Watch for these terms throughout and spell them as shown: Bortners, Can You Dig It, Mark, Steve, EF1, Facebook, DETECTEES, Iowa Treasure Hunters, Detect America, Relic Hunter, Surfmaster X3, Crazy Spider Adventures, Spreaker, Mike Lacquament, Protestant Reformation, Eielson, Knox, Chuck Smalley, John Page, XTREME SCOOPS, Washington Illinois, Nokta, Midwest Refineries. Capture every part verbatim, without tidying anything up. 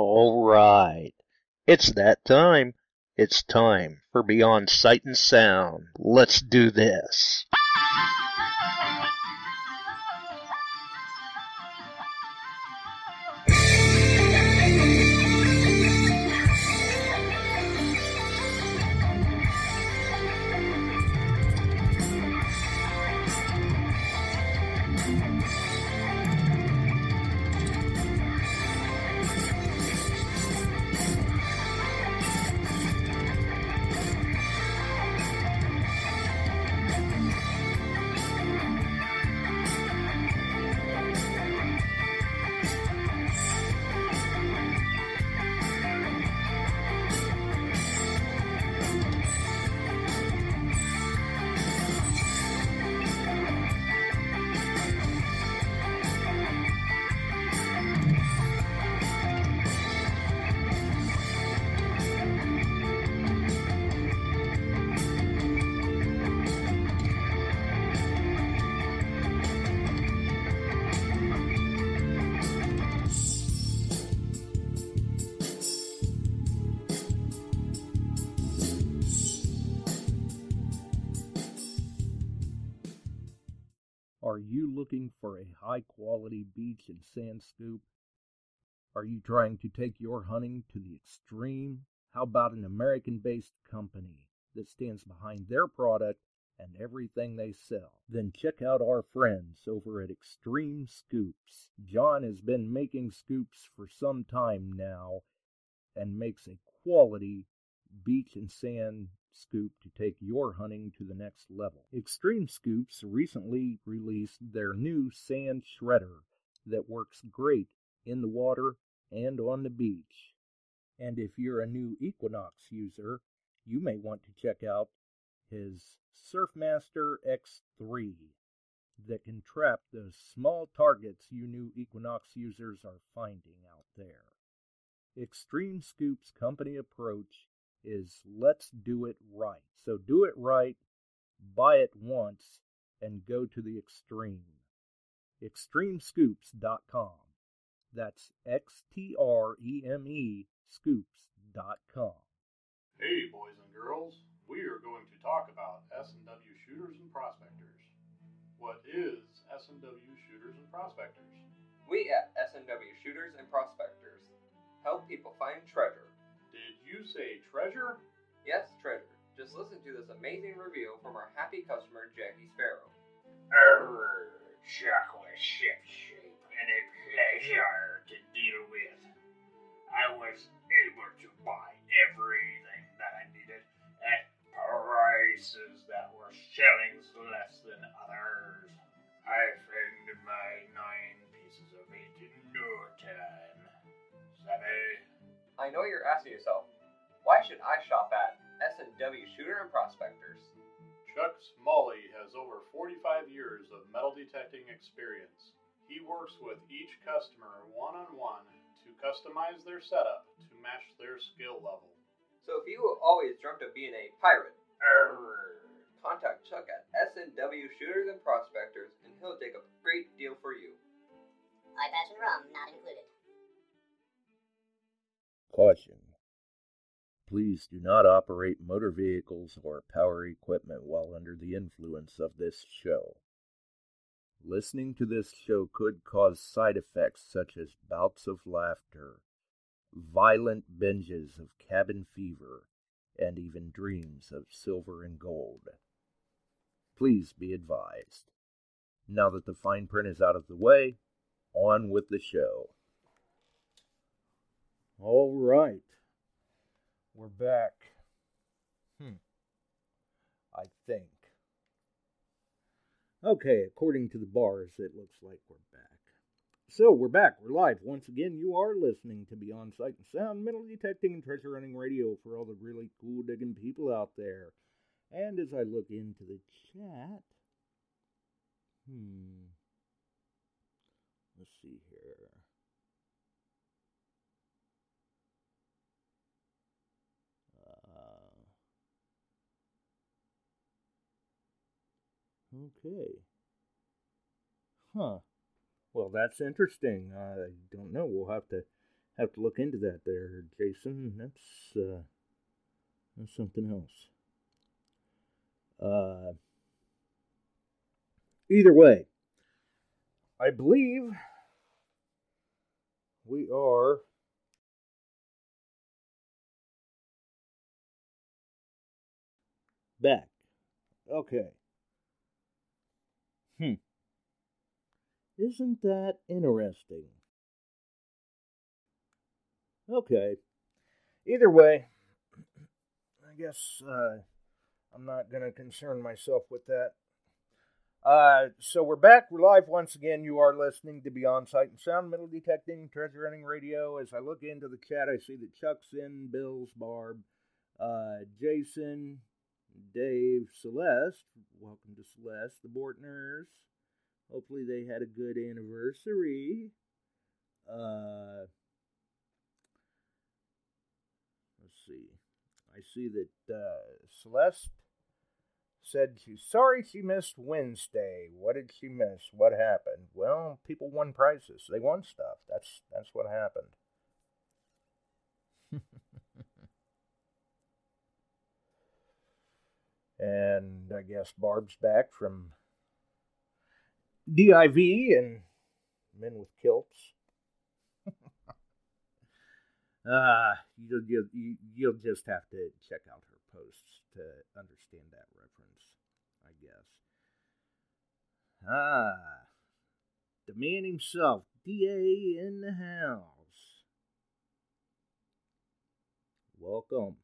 All right, it's that time. It's time for Beyond Sight and Sound. Let's do this. Are you looking for a high-quality beach and sand scoop? Are you trying to take your hunting to the extreme? How about an American-based company that stands behind their product and everything they sell? Then check out our friends over at Extreme Scoops. John has been making scoops for some time now and makes a quality beach and sand scoop to take your hunting to the next level. Extreme Scoops recently released their new sand shredder that works great in the water and on the beach. And if you're a new Equinox user, you may want to check out his Surfmaster X three that can trap those small targets you new Equinox users are finding out there. Extreme Scoops company approach is let's do it right. So do it right, buy it once, and go to the extreme. Extreme Scoops dot com. That's X T R E M E Scoops dot com. Hey, boys and girls. We are going to talk about S and W Shooters and Prospectors. What is S and W Shooters and Prospectors? We at S and W Shooters and Prospectors help people find treasure. Did you say treasure? Yes, treasure. Just listen to this amazing review from our happy customer, Jackie Sparrow. Err, chocolate ship shape, and a pleasure to deal with. I was able to buy everything that I needed at prices that were shillings less than others. I found my nine pieces of eight in no time. Savvy? I know you're asking yourself, why should I shop at S and W Shooter and Prospectors? Chuck Smalley has over forty-five years of metal detecting experience. He works with each customer one-on-one to customize their setup to match their skill level. So if you have always dreamt of being a pirate, Arr. contact Chuck at S and W Shooters and Prospectors and he'll take a great deal for you. Old-fashioned rum not included. Caution. Please do not operate motor vehicles or power equipment while under the influence of this show. Listening to this show could cause side effects such as bouts of laughter, violent binges of cabin fever, and even dreams of silver and gold. Please be advised. Now that the fine print is out of the way, on with the show. All right, we're back. Hmm. I think. Okay, according to the bars, it looks like we're back. So, we're back. We're live. Once again, you are listening to Beyond Sight and Sound, Metal Detecting and Treasure Hunting Radio for all the really cool digging people out there. And as I look into the chat... Hmm. Let's see here. Okay. Huh. Well, that's interesting. I don't know. We'll have to have to look into that there, Jason. That's, uh, that's something else. Uh, either way, I believe we are... back. Okay. Hmm. Isn't that interesting? Okay. Either way, I guess uh, I'm not going to concern myself with that. Uh, so we're back. We're live once again. You are listening to Beyond Sight and Sound, Metal Detecting, Treasure Hunting Radio. As I look into the chat, I see that Chuck's in, Bill's, Barb, uh, Jason... Dave, Celeste, welcome to Celeste, the Bortners, hopefully they had a good anniversary, uh, let's see, I see that uh, Celeste said she's sorry she missed Wednesday. What did she miss? What happened? Well, people won prizes, they won stuff, that's, that's what happened. And I guess Barb's back from D I V and Men with Kilts. uh, you'll, you'll, you'll just have to check out her posts to understand that reference, I guess. Ah, the man himself, D A in the house. Welcome.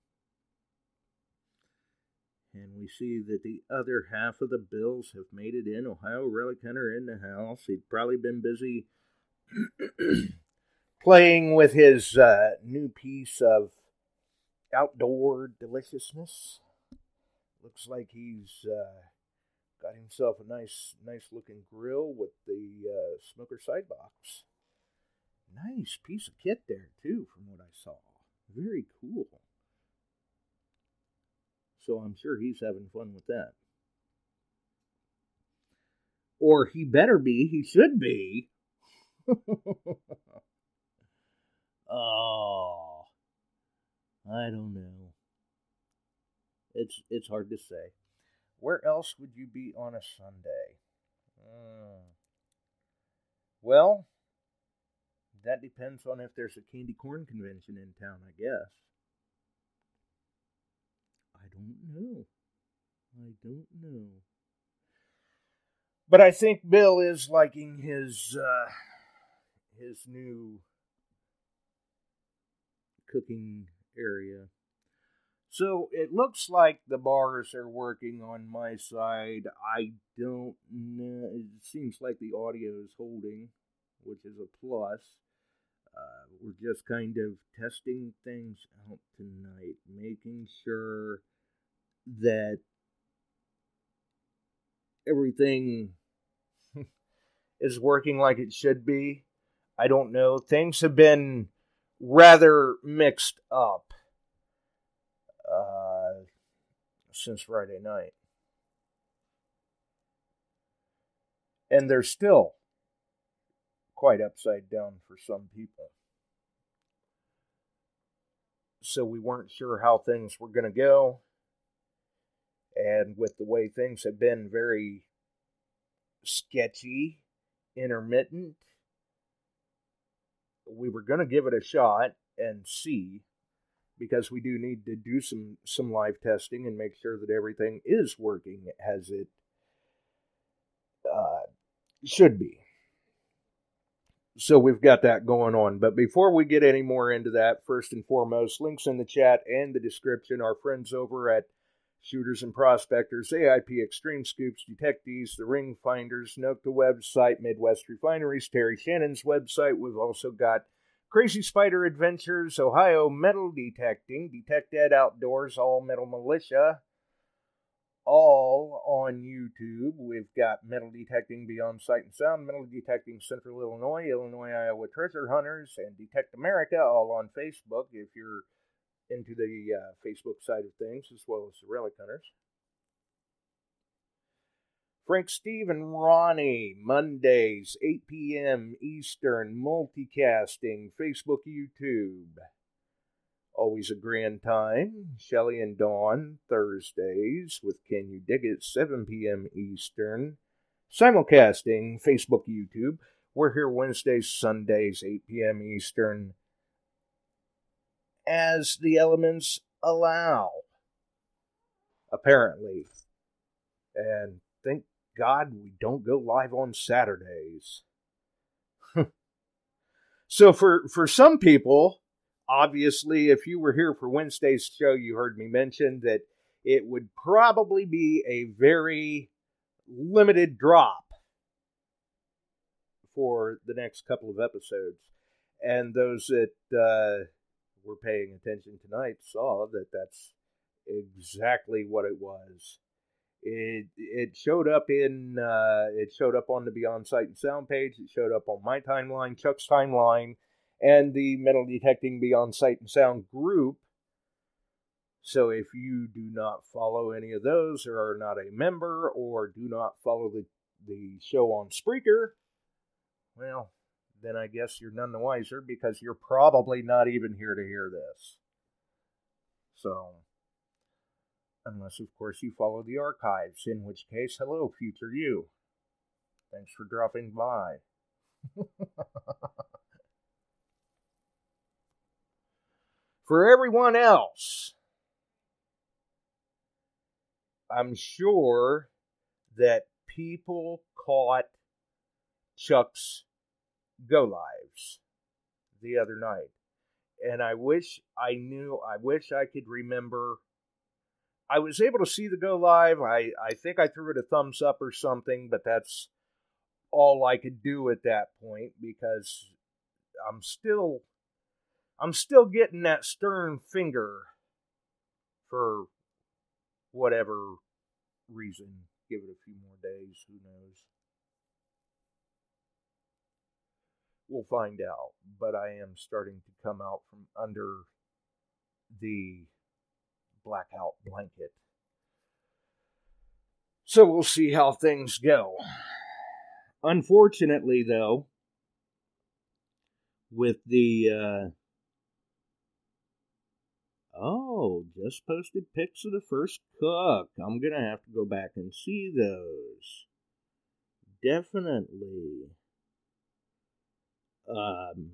And we see that the other half of the Bills have made it in. Ohio Relic Hunter in the house. He'd probably been busy playing with his uh, new piece of outdoor deliciousness. Looks like he's uh, got himself a nice, nice looking grill with the uh, smoker side box. Nice piece of kit there, too, from what I saw. Very cool. So I'm sure he's having fun with that. Or he better be. He should be. Oh. I don't know. It's it's hard to say. Where else would you be on a Sunday? Uh, well, that depends on if there's a candy corn convention in town, I guess. I don't know. I don't know. But I think Bill is liking his uh, his new cooking area. So it looks like the bars are working on my side. I don't know. It seems like the audio is holding, which is a plus. Uh, we're just kind of testing things out tonight, making sure that everything is working like it should be. I don't know. Things have been rather mixed up uh, since Friday night. And they're still quite upside down for some people. So we weren't sure how things were going to go. And with the way things have been very sketchy, intermittent, we were going to give it a shot and see, because we do need to do some, some live testing and make sure that everything is working as it uh, should be. So we've got that going on. But before we get any more into that, first and foremost, links in the chat and the description. Our friends over at Shooters and Prospectors, A I P, Extreme Scoops, Detectives, The Ring Finders, Nokta website, Midwest Refineries, Terry Shannon's website. We've also got Crazy Spider Adventures, Ohio Metal Detecting, Detect Ed Outdoors, All Metal Militia, all on YouTube. We've got Metal Detecting Beyond Sight and Sound, Metal Detecting Central Illinois, Illinois, Iowa Treasure Hunters, and Detect America, all on Facebook, if you're into the uh, Facebook side of things, as well as the Relic Hunters. Frank, Steve, and Ronnie, Mondays, eight p.m. Eastern, multicasting, Facebook, YouTube. Always a grand time. Shelley and Dawn, Thursdays, with Can You Dig It, seven p.m. Eastern. Simulcasting, Facebook, YouTube. We're here Wednesdays, Sundays, eight p.m. Eastern, as the elements allow, apparently. And thank God we don't go live on Saturdays. So for, for some people, obviously, if you were here for Wednesday's show, you heard me mention that it would probably be a very limited drop for the next couple of episodes. And those that uh, were paying attention tonight saw that that's exactly what it was. It it showed up in uh, it showed up on the Beyond Sight and Sound page. It showed up on my timeline, Chuck's timeline, and the Metal Detecting Beyond Sight and Sound group. So if you do not follow any of those, or are not a member, or do not follow the the show on Spreaker, well, then I guess you're none the wiser, because you're probably not even here to hear this. So. Unless, of course, you follow the archives, in which case, hello, future you. Thanks for dropping by. For everyone else, I'm sure that people caught Chuck's Go Lives the other night. And I wish I knew, I wish I could remember. I was able to see the go live. I, I think I threw it a thumbs up or something, but that's all I could do at that point, because I'm still I'm still getting that stern finger for whatever reason. Give it a few more days, who knows? We'll find out. But I am starting to come out from under the blackout blanket. So we'll see how things go. Unfortunately, though, with the, uh, oh, just posted pics of the first cook. I'm going to have to go back and see those. Definitely. Um,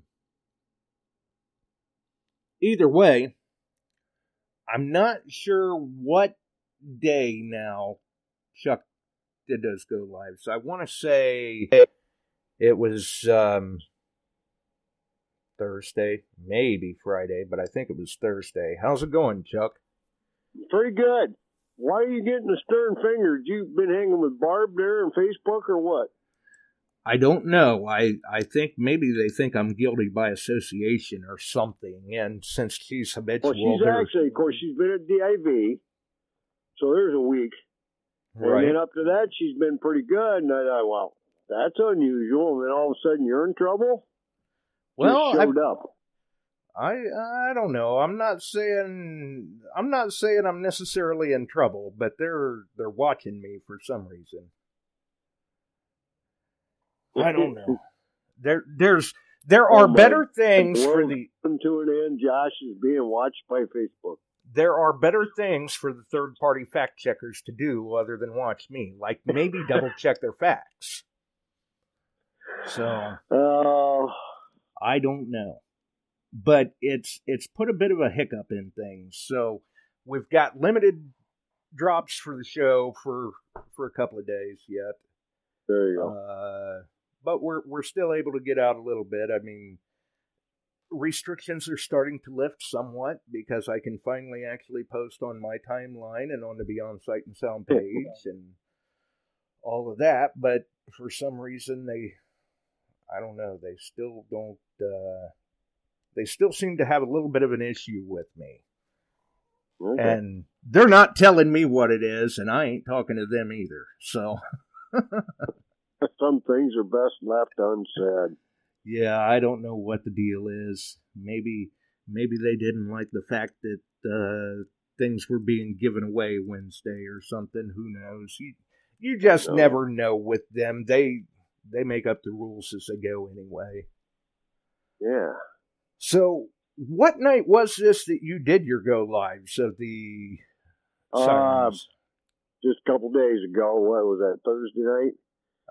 either way, I'm not sure what day now Chuck did those go live. So I want to say it was um, Thursday, maybe Friday, but I think it was Thursday. How's it going, Chuck? Pretty good. Why are you getting the stern fingers? You've been hanging with Barb there on Facebook or what? I don't know. I, I think maybe they think I'm guilty by association or something. And since she's habitual... Well, she's actually, of course, she's been at D I V. So there's a week. Right. And then up to that, she's been pretty good. And I thought, well, that's unusual. And then all of a sudden, you're in trouble? Well, showed I, up. I I don't know. I'm not saying I'm not saying I'm necessarily in trouble, but they're they're watching me for some reason. I don't know. There, there's, there are oh, better things for the. To an end, Josh is being watched by Facebook. There are better things for the third-party fact checkers to do other than watch me, like maybe double check their facts. So, uh, I don't know, but it's it's put a bit of a hiccup in things. So we've got limited drops for the show for for a couple of days yet. There you go. Uh, But we're we're still able to get out a little bit. I mean, restrictions are starting to lift somewhat, because I can finally actually post on my timeline and on the Beyond Sight and Sound page and all of that. But for some reason, they, I don't know, they still don't, uh, they still seem to have a little bit of an issue with me. Okay. And they're not telling me what it is, and I ain't talking to them either, so... Some things are best left unsaid. Yeah, I don't know what the deal is. Maybe maybe they didn't like the fact that uh, things were being given away Wednesday or something. Who knows? You, you just so. never know with them. They they make up the rules as they go anyway. Yeah. So what night was this that you did your go lives of the sirens? Uh, just a couple days ago. What was that, Thursday night?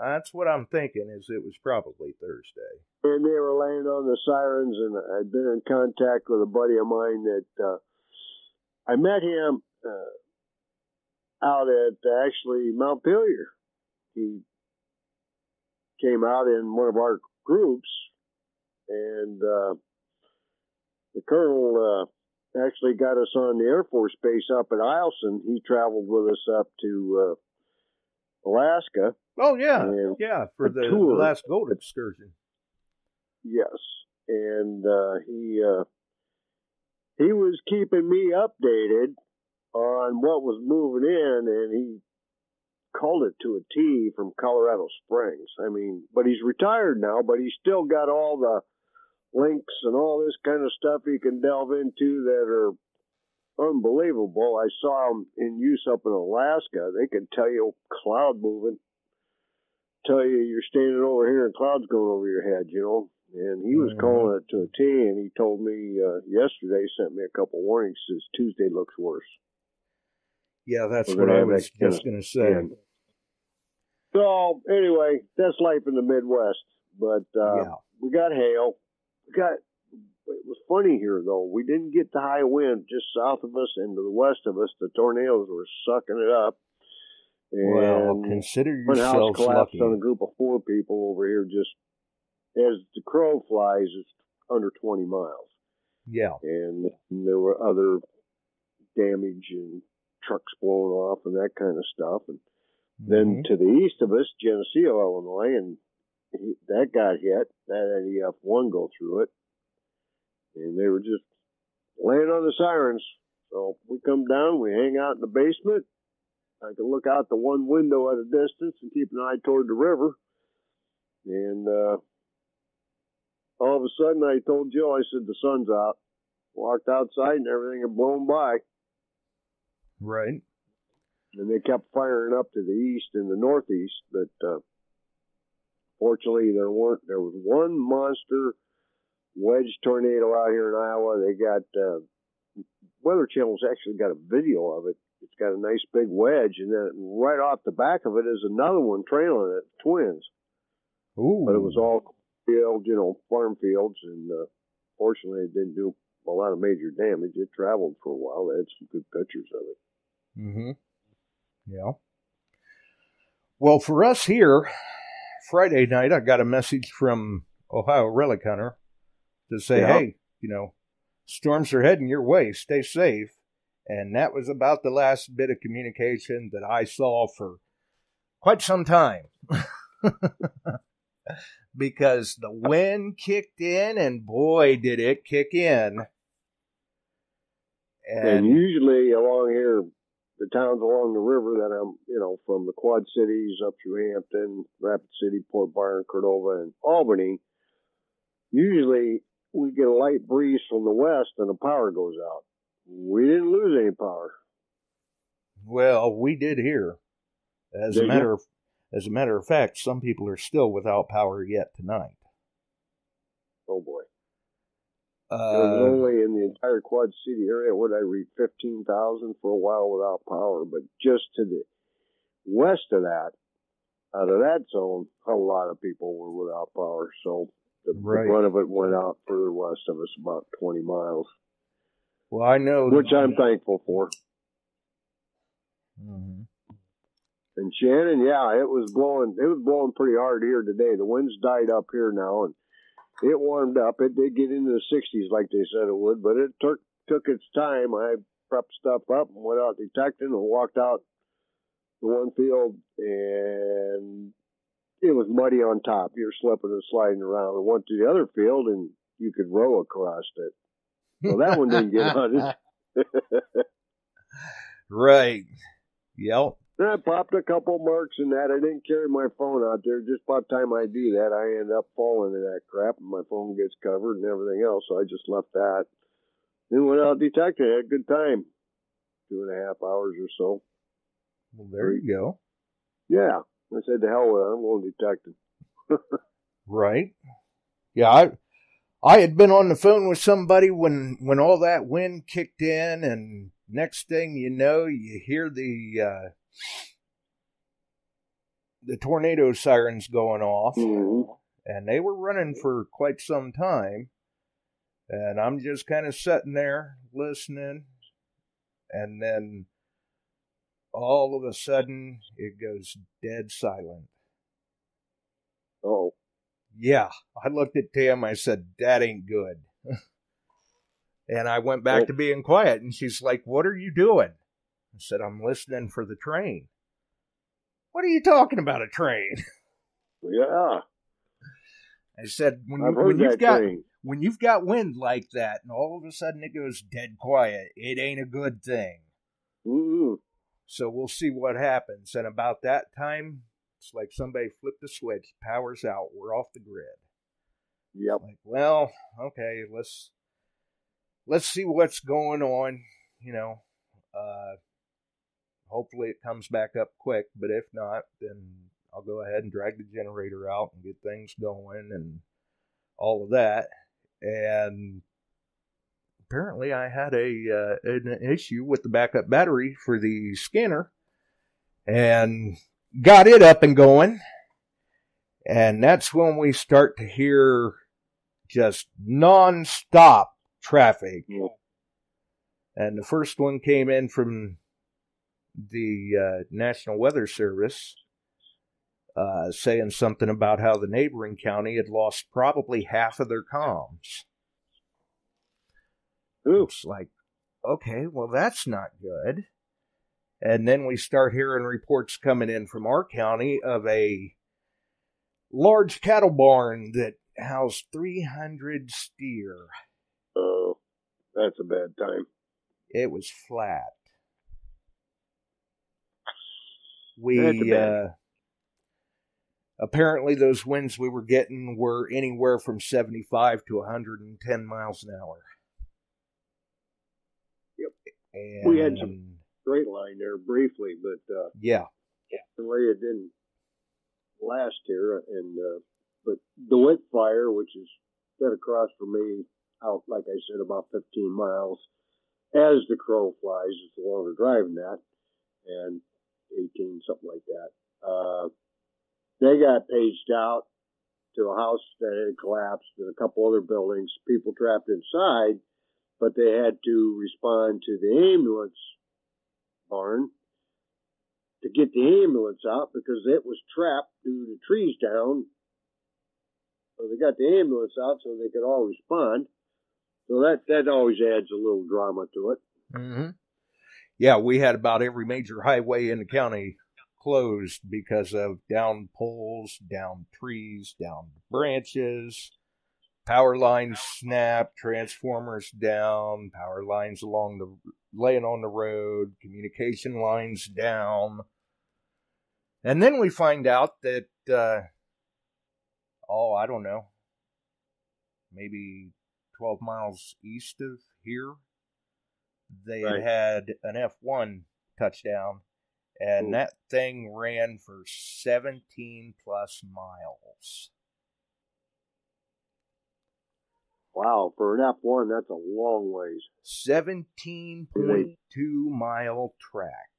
That's what I'm thinking, is it was probably Thursday. And they were laying on the sirens, and I'd been in contact with a buddy of mine that uh, I met him uh, out at, uh, actually, Mount Pillier. He came out in one of our groups, and uh, the colonel uh, actually got us on the Air Force Base up at Eielson. He traveled with us up to uh, Alaska. Oh, yeah, yeah, for the, the last gold excursion. Yes, and uh, he uh, he was keeping me updated on what was moving in, and he called it to a T from Colorado Springs. I mean, but he's retired now, but he's still got all the links and all this kind of stuff he can delve into that are unbelievable. I saw him in use up in Alaska. They can tell you cloud moving. Tell you you're standing over here and clouds going over your head, you know. And he was mm-hmm. calling it to a T, and he told me uh, yesterday, sent me a couple warnings, says Tuesday looks worse. Yeah, that's what I was just going to say. And so, anyway, that's life in the Midwest. But uh, yeah. we got hail. We got. It was funny here, though. We didn't get the high wind just south of us and to the west of us. The tornadoes were sucking it up. And well, consider yourselves lucky. One house collapsed on a group of four people over here. Just as the crow flies, it's under twenty miles. Yeah, and there were other damage and trucks blowing off and that kind of stuff. And mm-hmm. then to the east of us, Geneseo, Illinois, and he, that got hit. That had E F one go through it, and they were just laying on the sirens. So we come down, we hang out in the basement. I could look out the one window at a distance and keep an eye toward the river. And uh, all of a sudden, I told Jill, I said, the sun's out. Walked outside and everything had blown by. Right. And they kept firing up to the east and the northeast. But uh, fortunately, there weren't. There was one monster wedge tornado out here in Iowa. They got, uh, Weather Channel's actually got a video of it. It's got a nice big wedge, and then right off the back of it is another one trailing it, twins. Ooh. But it was all field, you know, farm fields, and uh, fortunately it didn't do a lot of major damage. It traveled for a while. They had some good pictures of it. Mm-hmm. Yeah. Well, for us here, Friday night, I got a message from Ohio Relic Hunter to say, yeah. hey, you know, storms are heading your way. Stay safe. And that was about the last bit of communication that I saw for quite some time. Because the wind kicked in, and boy, did it kick in. And, and usually along here, the towns along the river that I'm, you know, from the Quad Cities up through Hampton, Rapid City, Port Byron, Cordova, and Albany, usually we get a light breeze from the west and the power goes out. We didn't lose any power. Well, we did here. As did a matter of, as a matter of fact, some people are still without power yet tonight. Oh boy! Uh, it was only in the entire Quad City area. What I read, fifteen thousand for a while without power, but just to the west of that, out of that zone, a lot of people were without power. So the right. brunt of it went out further west of us, about twenty miles. Well, I know. Which I'm thankful for. Mm-hmm. And Shannon, yeah, it was blowing. It was blowing pretty hard here today. The wind's died up here now, and it warmed up. It did get into the sixties, like they said it would, but it took took its time. I prepped stuff up and went out detecting and walked out the one field, and it was muddy on top. You're slipping and sliding around. I went to the other field, and you could row across it. Well, that one didn't get hunted. Right. Yep. I popped a couple marks in that. I didn't carry my phone out there. Just by the time I do that, I end up falling in that crap, and my phone gets covered and everything else, so I just left that. Then went out detecting. I had a good time. Two and a half hours or so. Well, there you go. Yeah. I said, to hell with it. I'm going to detect him. Right. Yeah, I I had been on the phone with somebody when, when all that wind kicked in, and next thing you know, you hear the uh, the tornado sirens going off. Mm-hmm. And they were running for quite some time. And I'm just kind of sitting there listening. And then all of a sudden, it goes dead silent. Oh. Yeah. I looked at Tam. I said, that ain't good. And I went back oh. to being quiet. And she's like, what are you doing? I said, I'm listening for the train. What are you talking about, a train? Yeah. I said, when, you, when you've got... Train. When you've got wind like that, and all of a sudden it goes dead quiet, it ain't a good thing. Ooh. So we'll see what happens. And about that time, it's like somebody flipped the switch, power's out, we're off the grid. Yep. Like, well, okay, let's let's see what's going on. You know, uh, hopefully it comes back up quick. But if not, then I'll go ahead and drag the generator out and get things going and all of that. And apparently I had a uh, an issue with the backup battery for the scanner and got it up and going. And that's when we start to hear just nonstop traffic. Yeah. And the first one came in from the uh, National Weather Service Uh, saying something about how the neighboring county had lost probably half of their comms. Oops, like, okay, well, that's not good. And then we start hearing reports coming in from our county of a large cattle barn that housed three hundred steer. Oh, that's a bad time. It was flat. We, uh... Apparently, those winds we were getting were anywhere from seventy-five to one hundred ten miles an hour. Yep. And we had some straight line there briefly, but uh, yeah, the way it didn't last here. And uh, but the Wet Fire, which is set across from me, out like I said, about fifteen miles. As the crow flies, it's a longer drive than that, and eighteen something like that. Uh, They got paged out to a house that had collapsed and a couple other buildings, people trapped inside, but they had to respond to the ambulance barn to get the ambulance out because it was trapped due to trees down. So they got the ambulance out so they could all respond. So that, that always adds a little drama to it. Mm-hmm. Yeah, we had about every major highway in the county closed because of down poles, down trees, down branches, power lines snapped, transformers down, power lines along the laying on the road, communication lines down. And then we find out that, uh, oh, I don't know, maybe twelve miles east of here, they right. had an F one touchdown. And Ooh. That thing ran for seventeen plus miles. Wow, for an F one, that's a long ways. seventeen point two mile track.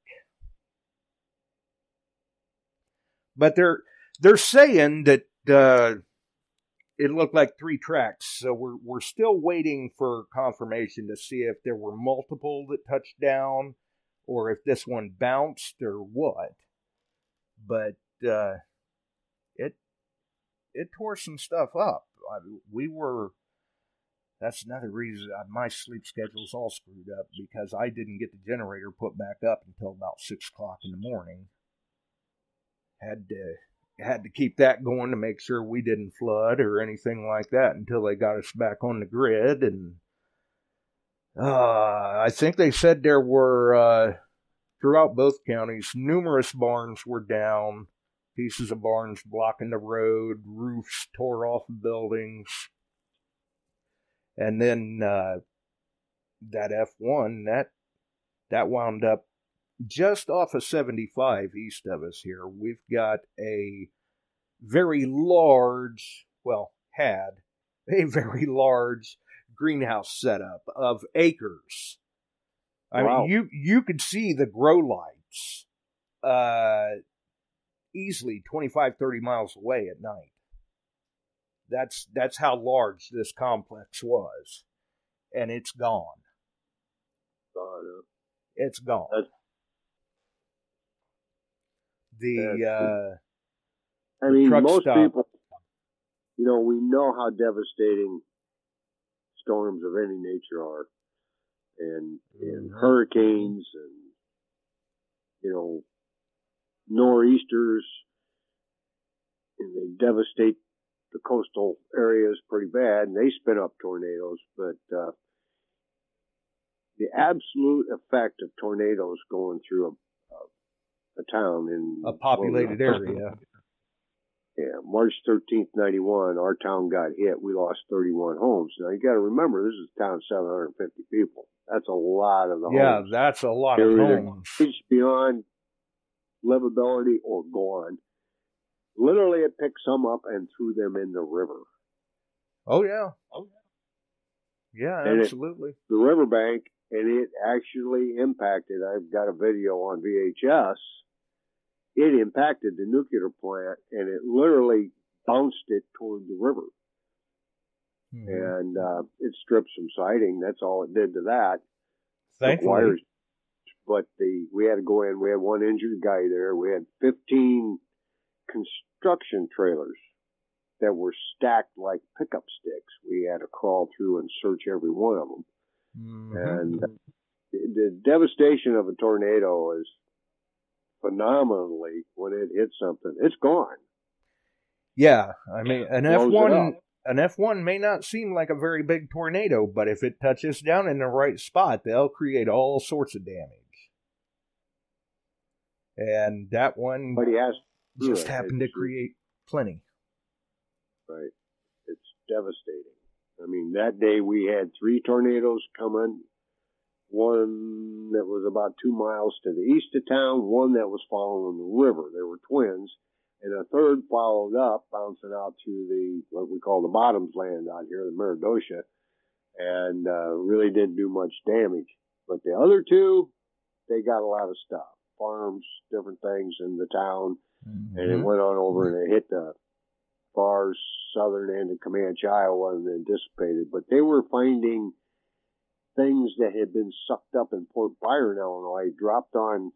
But they're they're saying that uh, it looked like three tracks. So we're we're still waiting for confirmation to see if there were multiple that touched down, or if this one bounced or what. But uh, it it tore some stuff up. I, we were, that's another reason I, my sleep schedule's all screwed up, because I didn't get the generator put back up until about six o'clock in the morning. Had to, had to keep that going to make sure we didn't flood or anything like that until they got us back on the grid. And Uh, I think they said there were, uh, throughout both counties, numerous barns were down, pieces of barns blocking the road, roofs tore off buildings. And then, uh, that F one, that, that wound up just off of seventy-five east of us here, we've got a very large, well, had a very large greenhouse setup of acres. I wow. mean, you, you could see the grow lights uh, easily twenty-five, thirty miles away at night. That's that's how large this complex was, and it's gone. Gone. It's gone. That's, the that's, uh, I mean, the most stop. people, you know, we know how devastating storms of any nature are, and and mm-hmm. hurricanes, and you know, nor'easters, and they devastate the coastal areas pretty bad, and they spin up tornadoes, but uh, the absolute effect of tornadoes going through a, a town in a populated well, area. Yeah, March thirteenth, ninety-one, our town got hit. We lost thirty-one homes. Now, you got to remember, this is a town of seven hundred fifty people. That's a lot of the yeah, homes. Yeah, that's a lot They're of homes. It's beyond livability or gone. Literally, it picked some up and threw them in the river. Oh, yeah. Oh, yeah. Yeah, and absolutely. It, the riverbank, and it actually impacted. I've got a video on V H S. It impacted the nuclear plant, and it literally bounced it toward the river. Mm-hmm. And uh, it stripped some siding. That's all it did to that. Thankfully. The wires, but the, we had to go in. We had one injured guy there. We had fifteen construction trailers that were stacked like pickup sticks. We had to crawl through and search every one of them. Mm-hmm. And the devastation of a tornado is phenomenally, when it hits something, it's gone. Yeah, I mean, an F one an F one may not seem like a very big tornado, but if it touches down in the right spot, they'll create all sorts of damage. And that one... But he has Just yeah, happened to create plenty. Right. It's devastating. I mean, that day we had three tornadoes coming. One that was about two miles to the east of town. One that was following the river. They were twins. And a third followed up, bouncing out to the, what we call the bottoms land out here, the Maradosha. And uh, really didn't do much damage. But the other two, they got a lot of stuff. Farms, different things in the town. Mm-hmm. And it went on over and it hit the far southern end of Comanche, Iowa, and then dissipated. But they were finding things that had been sucked up in Port Byron, Illinois, dropped on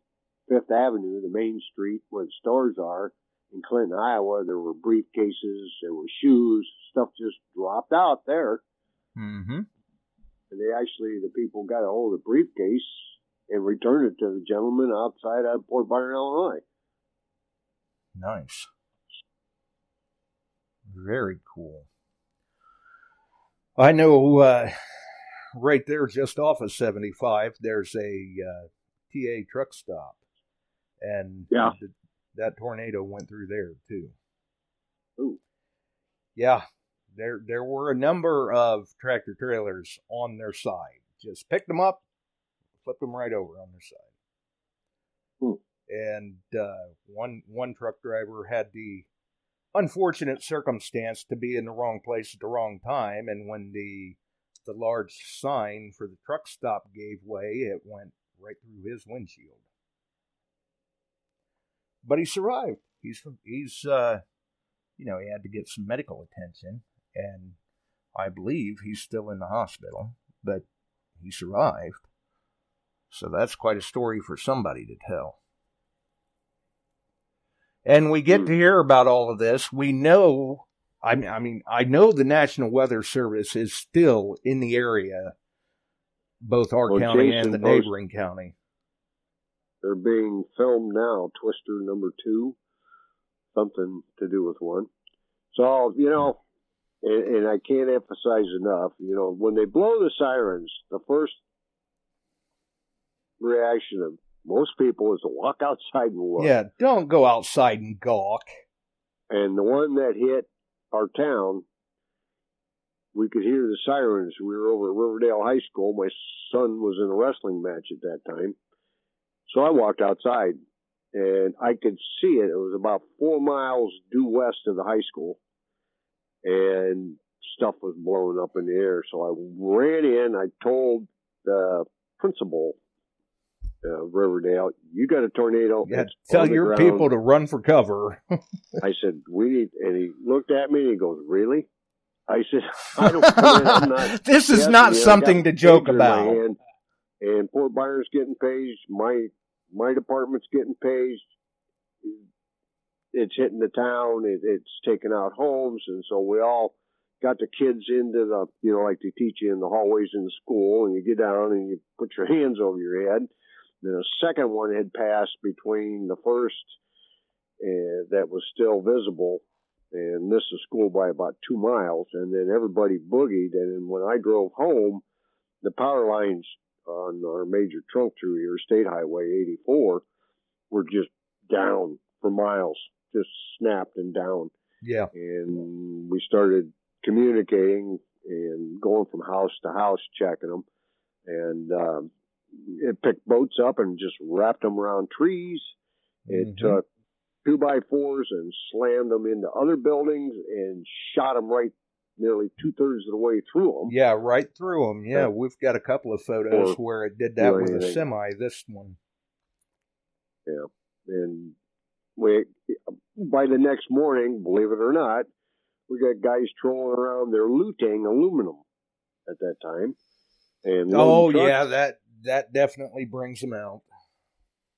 Fifth Avenue, the main street where the stores are, in Clinton, Iowa. There were briefcases, there were shoes, stuff just dropped out there. Mm-hmm. And they actually, the people got a hold of the briefcase and returned it to the gentleman outside of Port Byron, Illinois. Nice. Very cool. I know uh, right there just off of seventy-five, there's a uh, T A truck stop. And yeah. th- that tornado went through there, too. Ooh. Yeah. There, there were a number of tractor trailers on their side. Just picked them up, flipped them right over on their side. Ooh. And uh, one one truck driver had the unfortunate circumstance to be in the wrong place at the wrong time, and when the the large sign for the truck stop gave way, it went right through his windshield. But he survived. He's he's uh, you know, he had to get some medical attention, and I believe he's still in the hospital, but he survived. So that's quite a story for somebody to tell. And we get to hear about all of this. We know, I mean, I mean, I know the National Weather Service is still in the area, both our well, county Jason and the Post, neighboring county. They're being filmed now, Twister number two, something to do with one. So, you know, and, and I can't emphasize enough, you know, when they blow the sirens, the first reaction of most people is to walk outside and look. Yeah, don't go outside and gawk. And the one that hit our town, we could hear the sirens. We were over at Riverdale High School. My son was in a wrestling match at that time. So I walked outside, and I could see it. It was about four miles due west of the high school, and stuff was blowing up in the air. So I ran in. I told the principal uh, Riverdale, you got a tornado. Yeah, tell your ground. people to run for cover. I said, we need, and he looked at me, and he goes, really? I said, I don't care. I'm not. This is not something to joke about. And Fort Byron's getting paged. My my department's getting paged. It's hitting the town. It, it's taking out homes, and so we all got the kids into the, you know, like they teach you in the hallways in the school, and you get down and you put your hands over your head. Then a second one had passed between the first uh, that was still visible. And missed the school by about two miles, and then everybody boogied. And when I drove home, the power lines on our major trunk through here, State Highway eighty-four, were just down for miles, just snapped and down. Yeah. And we started communicating and going from house to house, checking them. And um, it picked boats up and just wrapped them around trees. It mm-hmm. took two by fours and slammed them into other buildings and shot them right nearly two-thirds of the way through them. Yeah, right through them. Yeah, and we've got a couple of photos where it did that with anything. A semi, this one. Yeah, and we, by the next morning, believe it or not, we got guys trolling around. They're looting aluminum at that time. And oh, yeah, that, that definitely brings them out.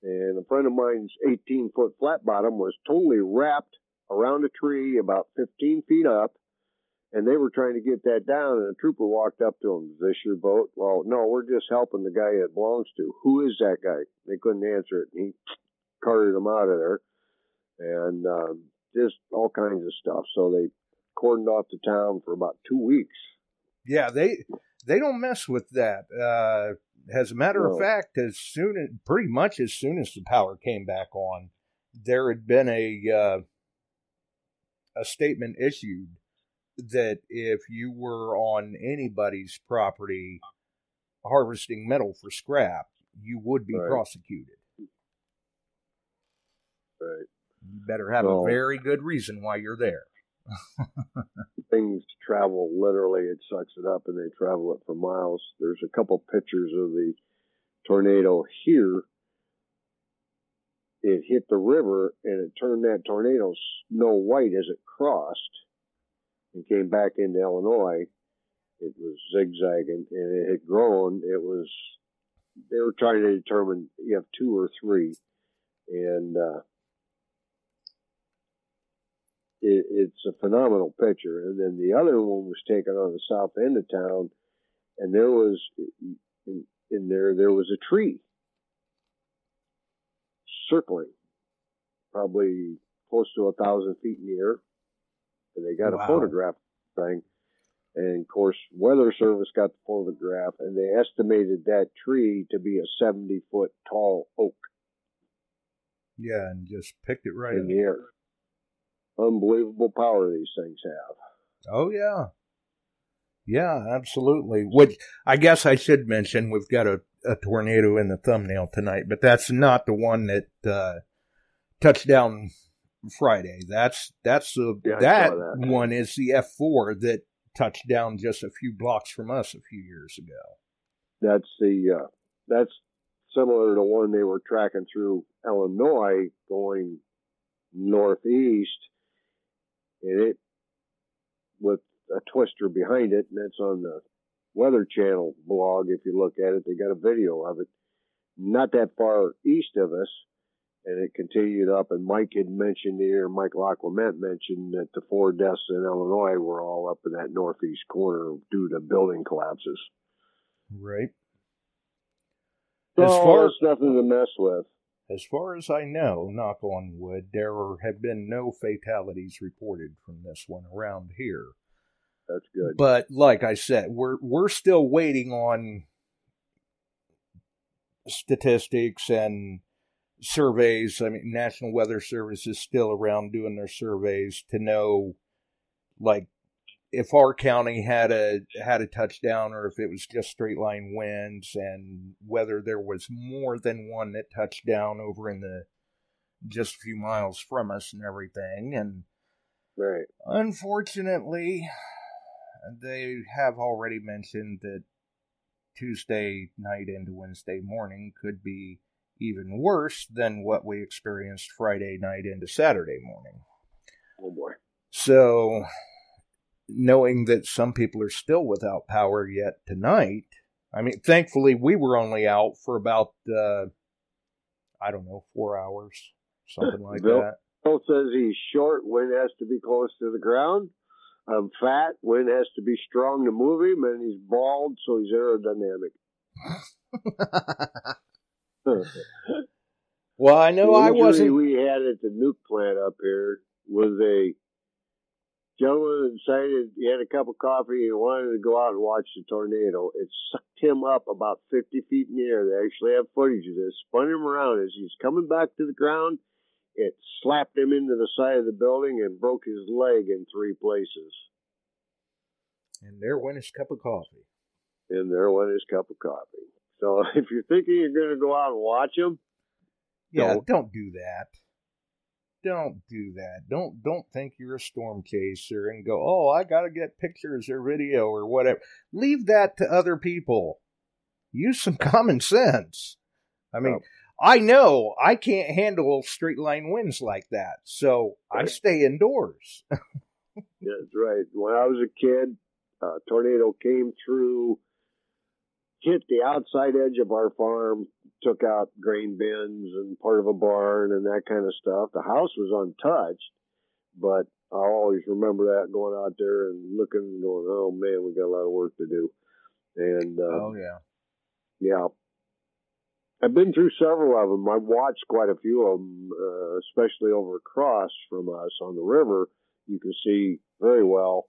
And a friend of mine's eighteen-foot flat bottom was totally wrapped around a tree about fifteen feet up, and they were trying to get that down, and a trooper walked up to him, is this your boat? Well, no, we're just helping the guy it belongs to. Who is that guy? They couldn't answer it, and he carted him out of there, and uh, just all kinds of stuff. So they cordoned off the town for about two weeks. Yeah, they they don't mess with that. Uh As a matter no. of fact, as soon as, pretty much as soon as the power came back on, there had been a uh, a statement issued that if you were on anybody's property harvesting metal for scrap, you would be right. prosecuted. Right. You better have well, a very good reason why you're there. Things travel literally, it sucks it up, and they travel it for miles. There's a couple pictures of the tornado here. It hit the river and it turned that tornado snow white as it crossed and came back into Illinois. It was zigzagging and it had grown. It was, they were trying to determine if you have two or three, and uh It, it's a phenomenal picture. And then the other one was taken on the south end of town, and there was in, in there there was a tree circling probably close to a thousand feet in the air, and they got wow. a photograph thing, and of course Weather Service got the photograph, and they estimated that tree to be a seventy foot tall oak. Yeah, and just picked it right in up. The air. Unbelievable power these things have. Oh, yeah. Yeah, absolutely. Which I guess I should mention, we've got a, a tornado in the thumbnail tonight, but that's not the one that uh, touched down Friday. That's that's the, yeah, that, that one is the F four that touched down just a few blocks from us a few years ago. That's the uh, that's similar to one they were tracking through Illinois going northeast. And it, with a twister behind it, and that's on the Weather Channel blog. If you look at it, they got a video of it. Not that far east of us, and it continued up. And Mike had mentioned here, Mike Lacquament mentioned that the four deaths in Illinois were all up in that northeast corner due to building collapses. Right. So as far as nothing to mess with. As far as I know, knock on wood, there have been no fatalities reported from this one around here. That's good. But like I said, we're we're still waiting on statistics and surveys. I mean, National Weather Service is still around doing their surveys to know, like, if our county had a had a touchdown or if it was just straight line wins, and whether there was more than one that touched down over in the just a few miles from us and everything. And right. Unfortunately, they have already mentioned that Tuesday night into Wednesday morning could be even worse than what we experienced Friday night into Saturday morning. Oh boy. So, knowing that some people are still without power yet tonight, I mean, thankfully we were only out for about, uh, I don't know, four hours, something like Bill, that. Bill says he's short, wind has to be close to the ground. I'm fat, wind has to be strong to move him, and he's bald, so he's aerodynamic. Well, I know I wasn't. We had at the nuke plant up here was a gentleman decided he had a cup of coffee and wanted to go out and watch the tornado. It sucked him up about fifty feet in the air. They actually have footage of this. Spun him around as he's coming back to the ground. It slapped him into the side of the building and broke his leg in three places. And there went his cup of coffee. And there went his cup of coffee. So if you're thinking you're going to go out and watch him, yeah, don't, don't do that. Don't do that. Don't don't think you're a storm chaser and go, oh, I got to get pictures or video or whatever. Leave that to other people. Use some common sense. I mean, oh. I know I can't handle straight line winds like that, so right. I stay indoors. That's right. When I was a kid, a tornado came through, hit the outside edge of our farm, took out grain bins and part of a barn and that kind of stuff. The house was untouched, but I always remember that going out there and looking and going, oh man, we got a lot of work to do. And, uh, oh yeah. Yeah. I've been through several of them. I've watched quite a few of them, uh, especially over across from us on the river. You can see very well,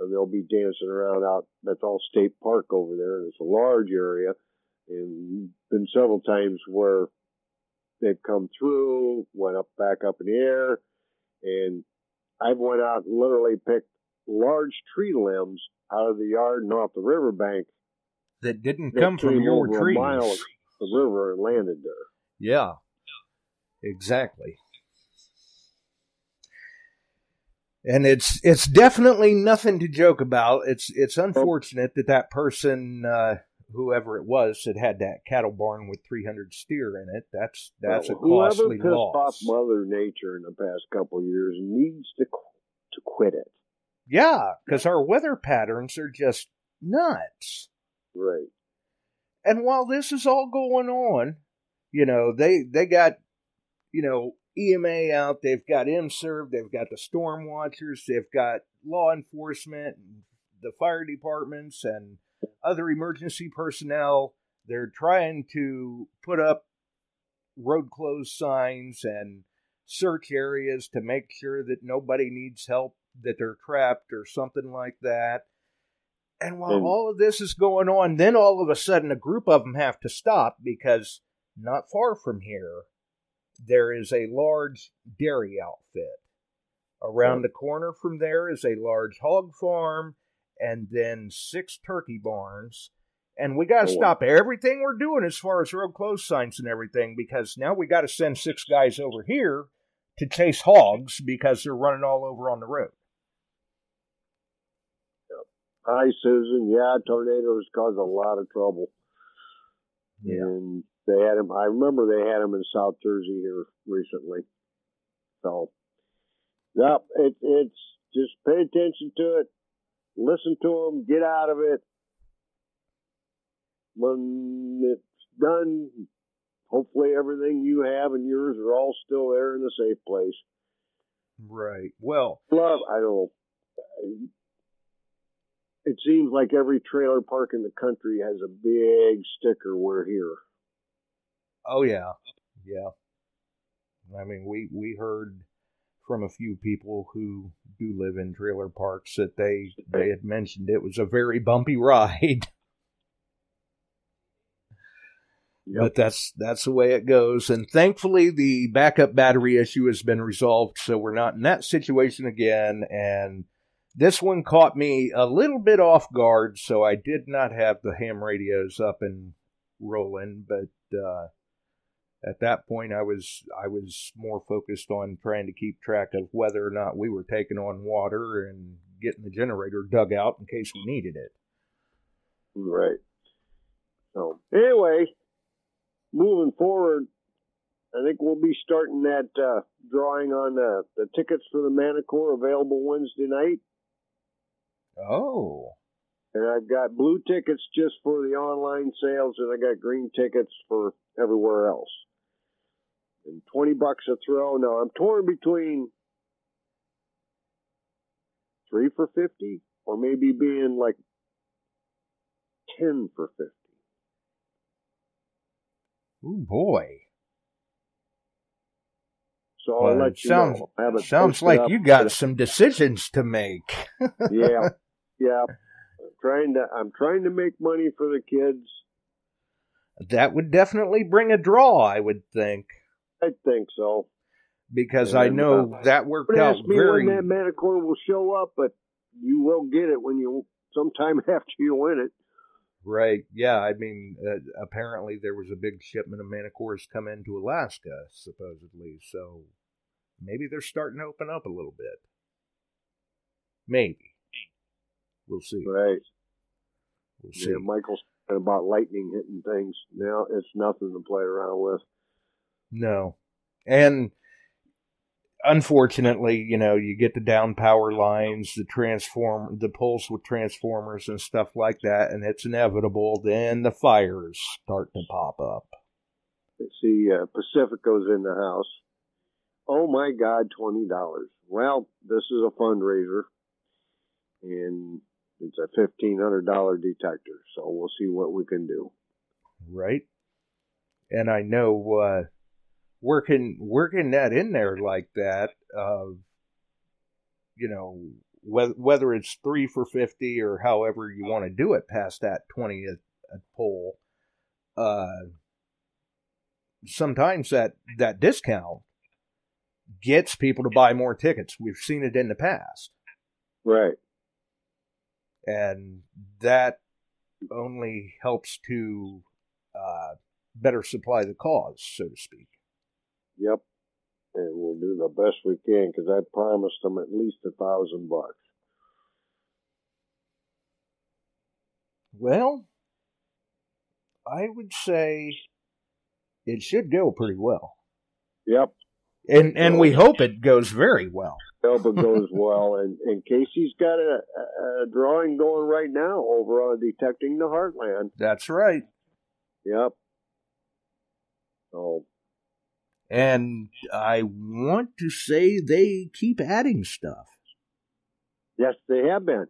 and they'll be dancing around out. That's all state park over there. And it's a large area. And been several times where they've come through, went up back up in the air, and I've went out and literally picked large tree limbs out of the yard and off the riverbank that didn't that come from your trees. A mile of the river and landed there. Yeah, exactly. And it's it's definitely nothing to joke about. It's it's unfortunate that that person. Uh, Whoever it was that had that cattle barn with three hundred steer in it, that's that's well, a costly whoever loss. Pissed off Mother Nature in the past couple of years needs to to quit it. Yeah, because our weather patterns are just nuts. Right. And while this is all going on, you know, they, they got, you know, E M A out, they've got M S E R V, they've got the storm watchers, they've got law enforcement, and the fire departments, and other emergency personnel. They're trying to put up road closed signs and search areas to make sure that nobody needs help, that they're trapped or something like that. And while and, all of this is going on, then all of a sudden a group of them have to stop because not far from here, there is a large dairy outfit. Around yeah. the corner from there is a large hog farm, and then six turkey barns, and we got to oh, stop everything we're doing as far as road closed signs and everything, because now we got to send six guys over here to chase hogs because they're running all over on the road. Hi, Susan. Yeah, tornadoes cause a lot of trouble. Yeah. And they had them, I remember they had them in South Jersey here recently. So, yeah, it, it's just pay attention to it. Listen to them, get out of it. When it's done, hopefully everything you have and yours are all still there in a safe place. Right. Well, love, I don't know. It seems like every trailer park in the country has a big sticker, we're here. Oh, yeah. Yeah. I mean, we, we heard from a few people who do live in trailer parks that they, they had mentioned it was a very bumpy ride. Yep. But that's that's the way it goes. And thankfully, the backup battery issue has been resolved, so we're not in that situation again. And This one caught me a little bit off guard, so I did not have the ham radios up and rolling, but uh, at that point I was I was more focused on trying to keep track of whether or not we were taking on water and getting the generator dug out in case we needed it. Right. So anyway, moving forward, I think we'll be starting that uh, drawing on uh, the tickets for the Manticore available Wednesday night. Oh. And I've got blue tickets just for the online sales, and I got green tickets for everywhere else. And twenty bucks a throw. Now, I'm torn between three for fifty or maybe being like ten for fifty. Oh, boy. So I'll well, let you sounds, know. I haven't sounds like you got some decisions to make. yeah. Yeah. I'm trying to I'm trying to make money for the kids. That would definitely bring a draw, I would think. I think so. Because and I know uh, that worked out ask me very when that Manticore will show up, but you will get it when you sometime after you win it. Right. Yeah, I mean, uh, apparently there was a big shipment of Manticores come into Alaska, supposedly. So maybe they're starting to open up a little bit. Maybe. We'll see. Right. We'll see. Yeah, Michael's talking about lightning hitting things. Now it's nothing to play around with. No. And unfortunately, you know, you get the down power lines, the transform, the pulse with transformers and stuff like that, and it's inevitable. Then the fires start to pop up. Let's see, uh, Pacifico's in the house. Oh my God, twenty dollars. Well, this is a fundraiser, and it's a fifteen hundred dollars detector, so we'll see what we can do. Right. And I know, uh, Working, working that in there like that, uh, you know, whether, whether it's three for fifty or however you want to do it past that twentieth pole, uh, sometimes that, that discount gets people to buy more tickets. We've seen it in the past. Right. And that only helps to uh, better supply the cause, so to speak. Yep, and we'll do the best we can because I promised them at least a thousand bucks. Well, I would say it should go pretty well. Yep, and and we hope it goes very well. Hope it goes well, and and Casey's got a, a drawing going right now over on Detecting the Heartland. That's right. Yep. So. And I want to say they keep adding stuff. Yes, they have been.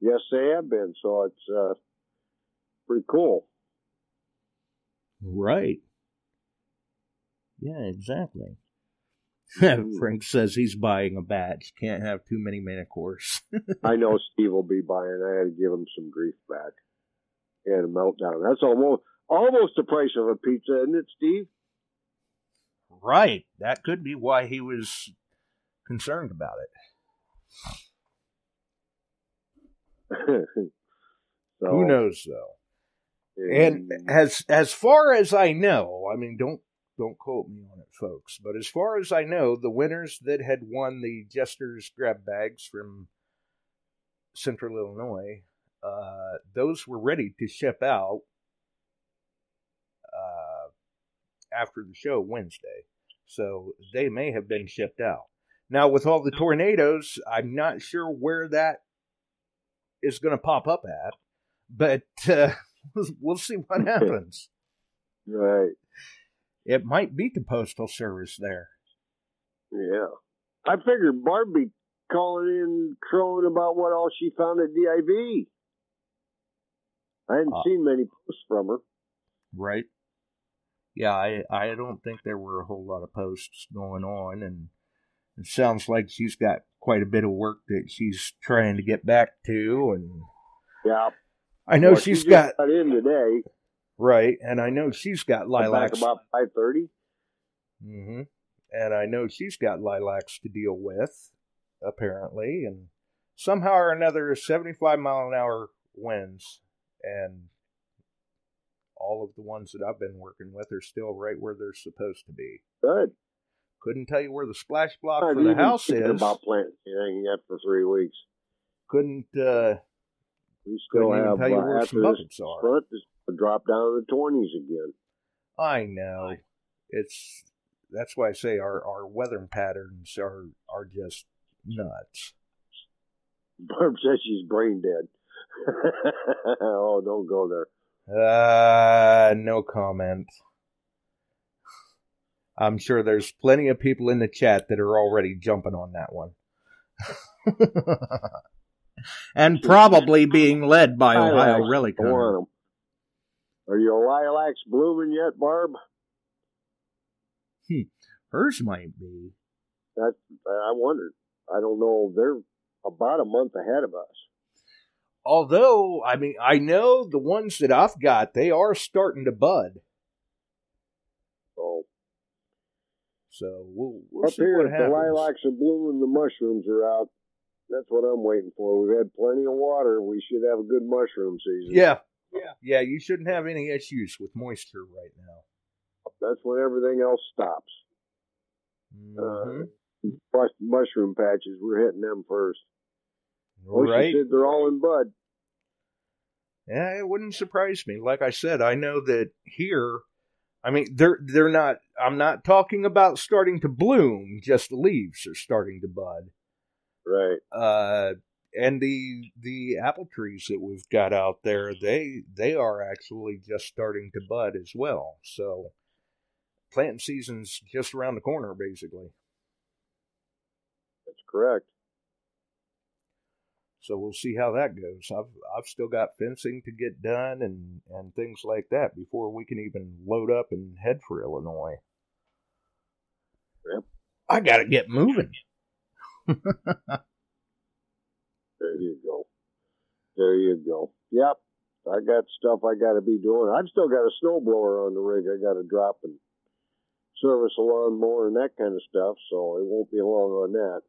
Yes, they have been. So it's uh, pretty cool. Right. Yeah, exactly. Frank says he's buying a batch. Can't have too many Manticores. I know Steve will be buying. I had to give him some grief back. He had a meltdown. That's almost, almost the price of a pizza, isn't it, Steve? Right. That could be why he was concerned about it. So, who knows, though? And, and as as far as I know, I mean, don't don't quote me on it, folks, but as far as I know, the winners that had won the Jester's grab bags from Central Illinois, uh, those were ready to ship out after the show Wednesday, so they may have been shipped out. Now, with all the tornadoes, I'm not sure where that is going to pop up at, but uh, we'll see what happens. Right. It might beat the Postal Service there. Yeah. I figured Barb be calling in, crowing about what all she found at D I V. I hadn't uh, seen many posts from her. Right. Yeah, I, I don't think there were a whole lot of posts going on, and it sounds like she's got quite a bit of work that she's trying to get back to. And yeah, I know well, she's she got, got in today, right? And I know she's got lilacs back about five thirty. Mm-hmm. And I know she's got lilacs to deal with, apparently, and somehow or another, seventy-five mile an hour winds, and all of the ones that I've been working with are still right where they're supposed to be. Good. Couldn't tell you where the splash block for the house is. About planting anything yet for three weeks. Couldn't. Uh, we still couldn't have. Even tell you where uh, some buckets are. Front is drop down to the twenties again. I know. It's that's why I say our, our weather patterns are are just nuts. Barb says she's brain dead. Oh, don't go there. Uh, no comment. I'm sure there's plenty of people in the chat that are already jumping on that one. And probably being led by Ohio Relic Hunter. Are your lilacs blooming yet, Barb? Hmm. Hers might be. That, I wondered. I don't know. They're about a month ahead of us. Although, I mean, I know the ones that I've got, they are starting to bud. Oh. So, we'll, we'll see what happens. Up here, the lilacs are blooming, the mushrooms are out. That's what I'm waiting for. We've had plenty of water. We should have a good mushroom season. Yeah. Yeah. Yeah, you shouldn't have any issues with moisture right now. That's when everything else stops. Mm-hmm. Uh, mushroom patches, we're hitting them first. Right. Said they're all in bud. Yeah, it wouldn't surprise me. Like I said, I know that here, I mean, they're they're not, I'm not talking about starting to bloom, just the leaves are starting to bud. Right. Uh, and the the apple trees that we've got out there, they they are actually just starting to bud as well. So planting season's just around the corner, basically. That's correct. So we'll see how that goes. I've I've still got fencing to get done and, and things like that before we can even load up and head for Illinois. Yep. I got to get moving. There you go. There you go. Yep. I got stuff I got to be doing. I've still got a snowblower on the rig I got to drop and service a lawnmower and that kind of stuff, so it won't be long on that.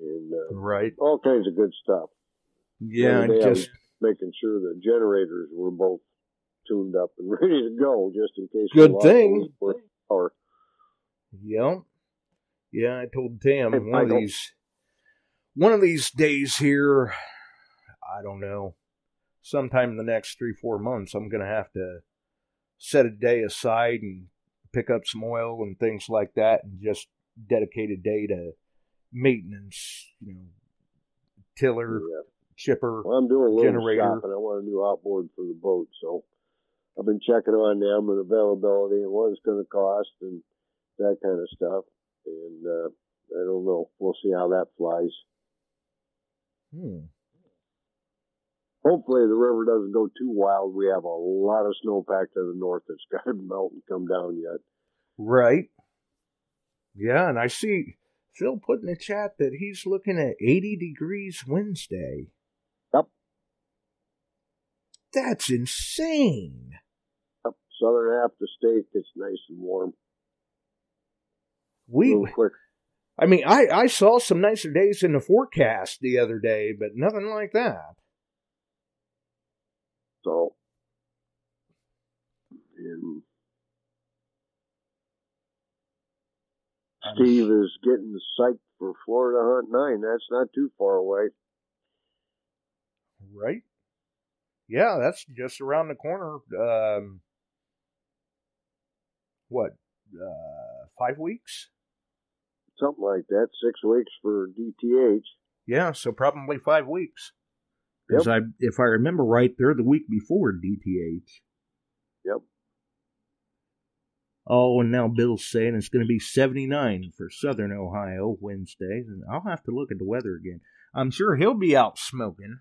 And, uh, right. All kinds of good stuff. Yeah, just making sure the generators were both tuned up and ready to go, just in case. Good thing. Power. Yeah, yeah. I told Tam hey, one of these, one of these days here. I don't know. Sometime in the next three, four months, I'm going to have to set a day aside and pick up some oil and things like that, and just dedicate a day to maintenance, you know, tiller, yeah. chipper, well, I'm doing a little generator. Shopping. I want a new outboard for the boat, so I've been checking on them and availability and what it's going to cost and that kind of stuff. And uh, I don't know. We'll see how that flies. Hmm. Hopefully the river doesn't go too wild. We have a lot of snowpack to the north that's got to melt and come down yet. Right. Yeah, and I see Phil put in the chat that he's looking at eighty degrees Wednesday. Yep. That's insane. Up southern half the state, it's nice and warm. We, quick. I mean, I, I saw some nicer days in the forecast the other day, but nothing like that. So, and Steve is getting psyched for Florida Hunt nine. That's not too far away. Right? Yeah, that's just around the corner. Um, what, uh, five weeks? Something like that. Six weeks for D T H. Yeah, so probably five weeks. Because yep. I, if I remember right, they're the week before D T H. Yep. Oh, and now Bill's saying it's going to be seventy-nine for Southern Ohio Wednesday. And I'll have to look at the weather again. I'm sure he'll be out smoking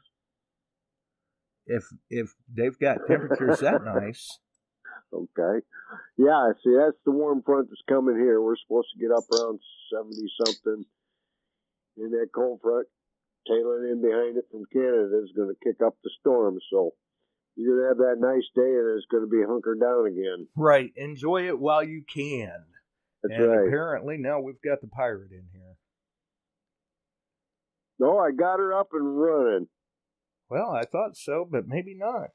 if if they've got temperatures that nice. Okay. Yeah, see, that's the warm front that's coming here. We're supposed to get up around seventy-something. And that cold front tailing in behind it from Canada is going to kick up the storm, so you're going to have that nice day, and it's going to be hunkered down again. Right. Enjoy it while you can. That's and right. Apparently, now we've got the pirate in here. No, I got her up and running. Well, I thought so, but maybe not.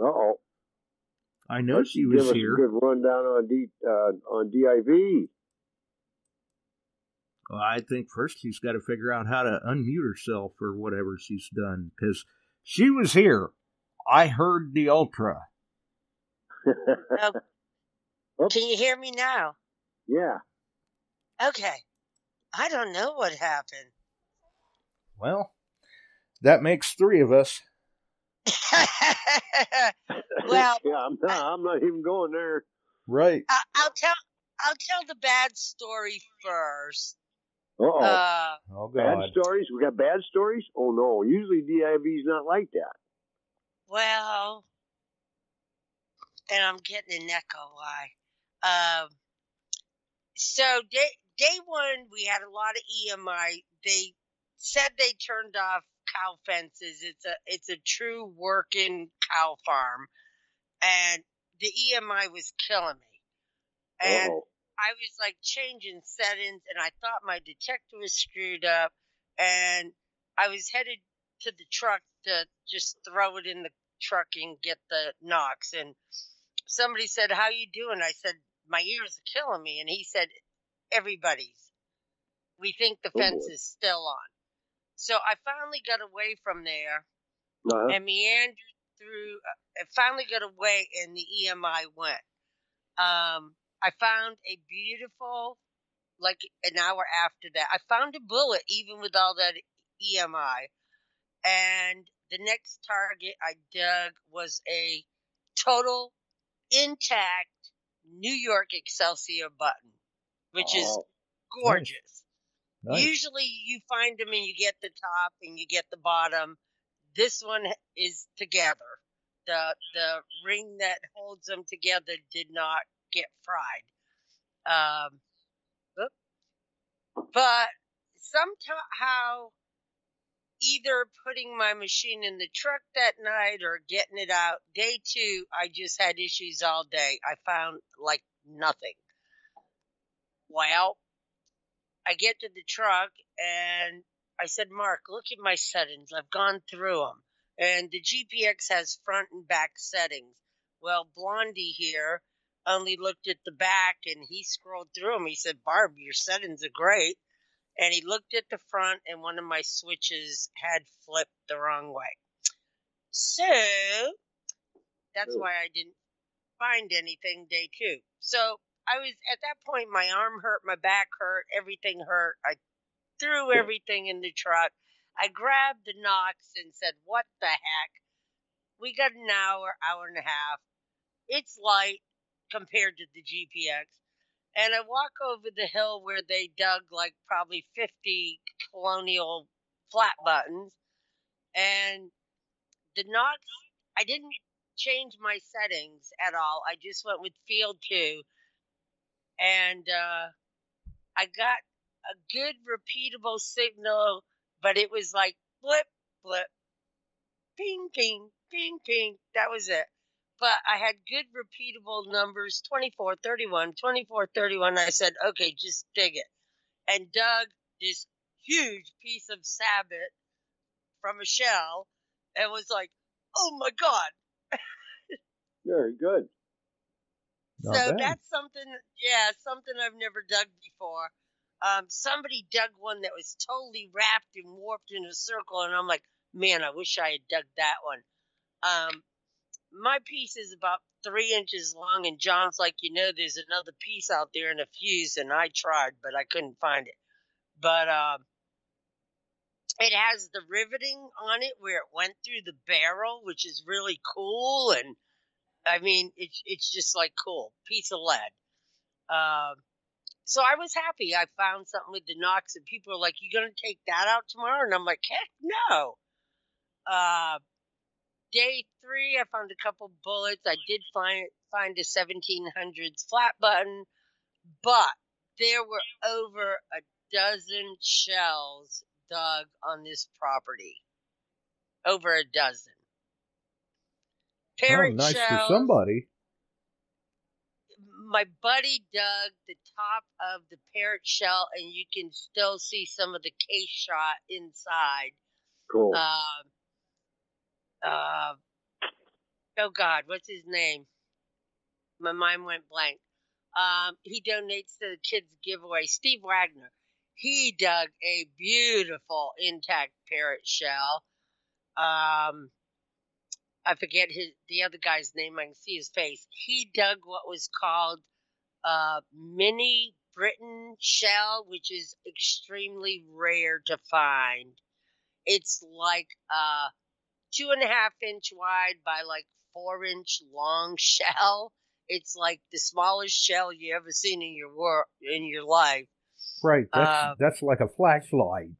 Uh-oh. I know she was here. Give us a good rundown on D, uh, on D I V. Well, I think first she's got to figure out how to unmute herself or whatever she's done, because she was here. I heard the Ultra. Oh, can you hear me now? Yeah. Okay. I don't know what happened. Well, that makes three of us. Well, yeah, I'm not, I'm not even going there. Right. I, I'll tell. I'll tell the bad story first. Uh-oh. Uh oh. Bad stories. We got bad stories. Oh no. Usually D I V's not like that. Well, and I'm getting a N E C O lie. Um. So day day one, we had a lot of E M I. They said they turned off cow fences. It's a it's a true working cow farm, and the E M I was killing me. And oh. I was like changing settings, and I thought my detector was screwed up, and I was headed to the truck to just throw it in the truck and get the Knox. And somebody said, "How you doing?" I said, "My ears are killing me," and he said, "Everybody's. We think the oh, fence boy. is still on." So I finally got away from there uh-huh. and meandered through. I finally got away, and the E M I went. Um, I found a beautiful, like an hour after that, I found a bullet, even with all that E M I. And the next target I dug was a total intact New York Excelsior button, which oh. is gorgeous. Nice. Nice. Usually you find them and you get the top and you get the bottom. This one is together. The the ring that holds them together did not get fried. Um, but somehow either putting my machine in the truck that night or getting it out, day two, I just had issues all day. I found like nothing. Well, I get to the truck, and I said, "Mark, look at my settings. I've gone through them." And the G P X has front and back settings. Well, Blondie here only looked at the back, and he scrolled through them. He said, "Barb, your settings are great." And he looked at the front, and one of my switches had flipped the wrong way. So that's Ooh. why I didn't find anything day two. So I was, at that point, my arm hurt, my back hurt, everything hurt. I threw everything in the truck. I grabbed the Knox and said, "What the heck? We got an hour, hour and a half. It's light compared to the G P X." And I walk over the hill where they dug like probably fifty colonial flat buttons. And the Knox, I didn't change my settings at all. I just went with field two. And uh, I got a good repeatable signal, but it was like blip, blip, ping, ping, ping, ping. That was it. But I had good repeatable numbers, twenty-four, thirty-one, twenty-four, thirty-one. I said, "Okay, just dig it." And dug this huge piece of sabot from a shell and was like, "Oh, my God." Very good. So that's something, yeah, something I've never dug before. Um, somebody dug one that was totally wrapped and warped in a circle, and I'm like, man, I wish I had dug that one. Um, my piece is about three inches long, and John's like, "You know, there's another piece out there in a fuse," and I tried, but I couldn't find it. But um, it has the riveting on it where it went through the barrel, which is really cool, and I mean, it's it's just like cool piece of lead. Um, so I was happy. I found something with the Knox, and people are like, "You gonna take that out tomorrow?" And I'm like, "Heck no." Uh, day three, I found a couple bullets. I did find find a seventeen hundreds flat button, but there were over a dozen shells dug on this property. Over a dozen. Parrot oh, nice shells, for somebody. my buddy dug the top of the parrot shell, and you can still see some of the case shot inside. Cool. Uh, uh, oh, God, what's his name? My mind went blank. Um, he donates to the kids' giveaway. Steve Wagner. He dug a beautiful intact parrot shell. Um, I forget his the other guy's name. I can see his face. He dug what was called a mini Britain shell, which is extremely rare to find. It's like a two and a half inch wide by like four inch long shell. It's like the smallest shell you ever seen in your world, in your life. Right. That's, um, that's like a flashlight.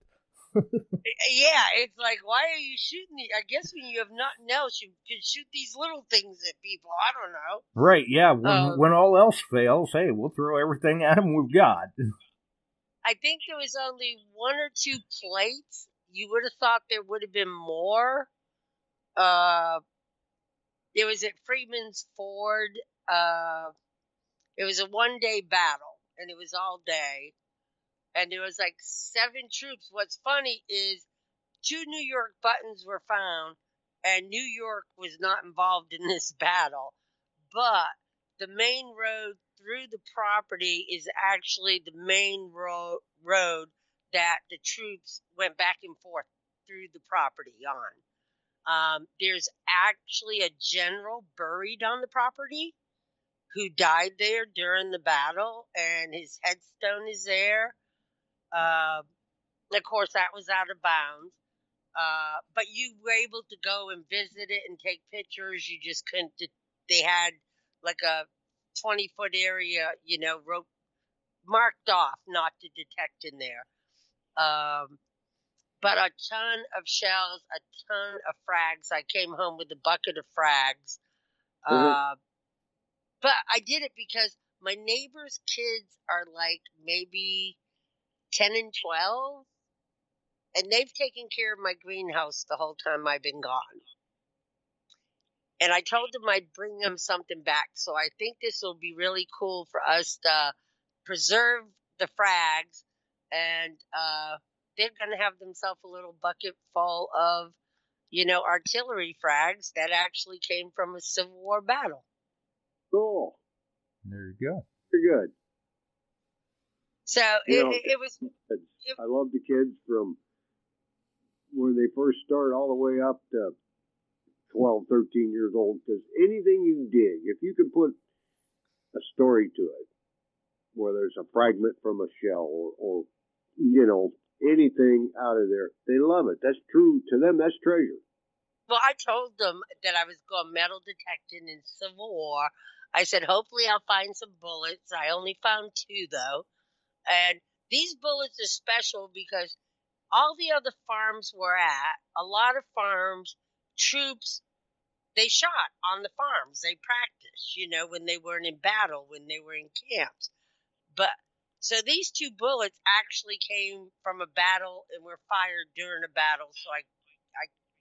Yeah. It's like, why are you shooting these? I guess when you have nothing else, you can shoot these little things at people. I don't know. Right. Yeah. When, um, when all else fails, hey, we'll throw everything at them we've got. I think there was only one or two plates. You would have thought there would have been more. Uh, it was at Freeman's Ford. Uh, it was a one-day battle, and it was all day, and there was like seven troops. What's funny is two New York buttons were found, and New York was not involved in this battle, but the main road through the property is actually the main ro- road that the troops went back and forth through the property on. Um, there's actually a general buried on the property who died there during the battle, and his headstone is there. Uh, of course, that was out of bounds. Uh, but you were able to go and visit it and take pictures. You just couldn't. They had like a twenty-foot area, you know, rope marked off not to detect in there. Um, but a ton of shells, a ton of frags. I came home with a bucket of frags. Mm-hmm. Uh, But I did it because my neighbor's kids are like maybe ten and twelve, and they've taken care of my greenhouse the whole time I've been gone. And I told them I'd bring them something back, so I think this will be really cool for us to preserve the frags, and uh, they're going to have themselves a little bucket full of, you know, artillery frags that actually came from a Civil War battle. Cool. There you go. You're good. So it, know, it was. It, I love the kids from when they first start all the way up to twelve, thirteen years old, because anything you dig, if you can put a story to it, whether it's a fragment from a shell or, or you know, anything out of there, they love it. That's true to them. That's treasure. Well, I told them that I was going metal detecting in Civil War. I said, hopefully I'll find some bullets. I only found two, though. And these bullets are special because all the other farms we're at, a lot of farms, troops, they shot on the farms. They practiced, you know, when they weren't in battle, when they were in camps. But so these two bullets actually came from a battle and were fired during a battle, so I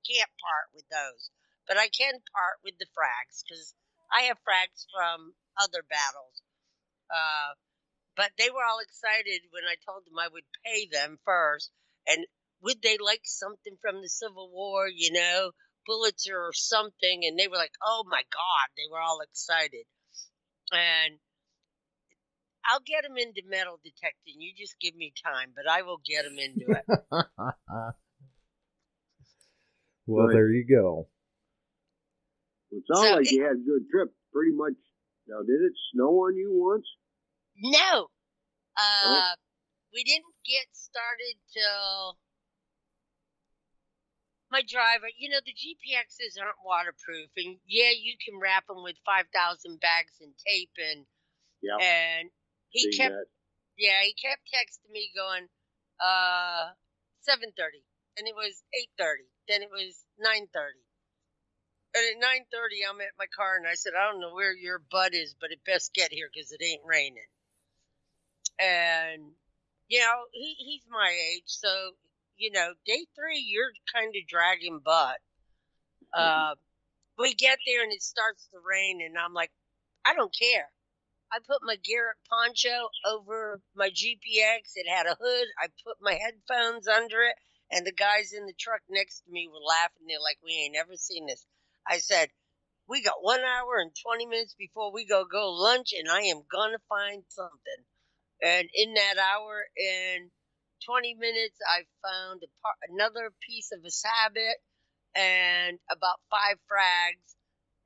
can't part with those, but I can part with the frags because I have frags from other battles. Uh, but they were all excited when I told them I would pay them first, and would they like something from the Civil War, you know, bullets or something, and they were like, oh my God, they were all excited. And I'll get them into metal detecting. You just give me time, but I will get them into it. Well, there you go. It sounds so like it, you had a good trip, pretty much. Now, did it snow on you once? No. Uh, oh. We didn't get started till my driver. You know, the G P Xs aren't waterproof. And, yeah, you can wrap them with five thousand bags and tape. And, yeah. And he Seen kept, that. yeah, he kept texting me going, uh, seven thirty. And it was eight thirty. Then it was nine thirty. And at nine thirty, I'm at my car, and I said, I don't know where your butt is, but it best get here because it ain't raining. And, you know, he, he's my age, so, you know, day three, you're kind of dragging butt. Uh, we get there, and it starts to rain, and I'm like, I don't care. I put my Garrett poncho over my G P X. It had a hood. I put my headphones under it, and the guys in the truck next to me were laughing. They're like, we ain't ever seen this. I said, we got one hour and twenty minutes before we go go lunch, and I am going to find something. And in that hour and twenty minutes, I found a par- another piece of a sabot and about five frags.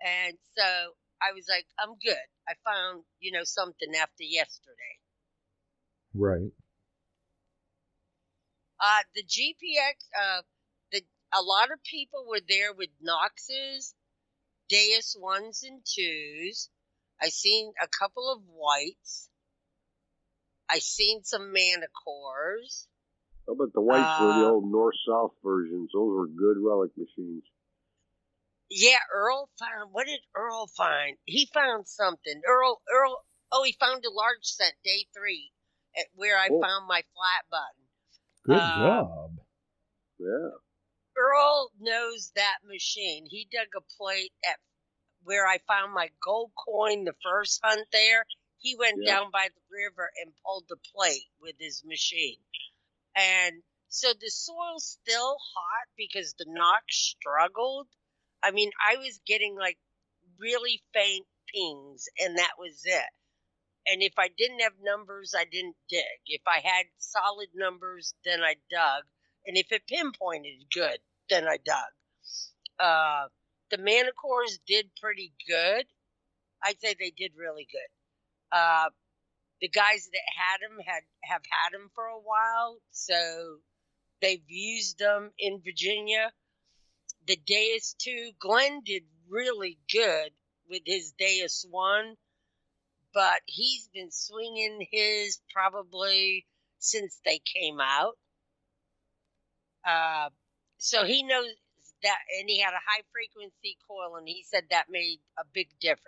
And so I was like, I'm good. I found, you know, something after yesterday. Right. Uh, the G P X, uh, the a lot of people were there with Knoxes, Deus ones and twos. I seen a couple of whites. I seen some Manticores. Oh, but the whites uh, were the old north-south versions. Those were good relic machines. Yeah, Earl found, what did Earl find? He found something. Earl, Earl, oh, he found a large set day three at where I oh. found my flat button. Good um, job. Yeah. Earl knows that machine. He dug a plate at where I found my gold coin the first hunt there. He went yeah. down by the river and pulled the plate with his machine. And so the soil's still hot because the Knox struggled. I mean, I was getting, like, really faint pings, and that was it. And if I didn't have numbers, I didn't dig. If I had solid numbers, then I dug. And if it pinpointed good, then I dug. Uh, the Manticores did pretty good. I'd say they did really good. Uh, the guys that had them had, have had them for a while, so they've used them in Virginia. The Deus two, Glenn did really good with his Deus one, but he's been swinging his probably since they came out. Uh, so he knows that, and he had a high-frequency coil, and he said that made a big difference.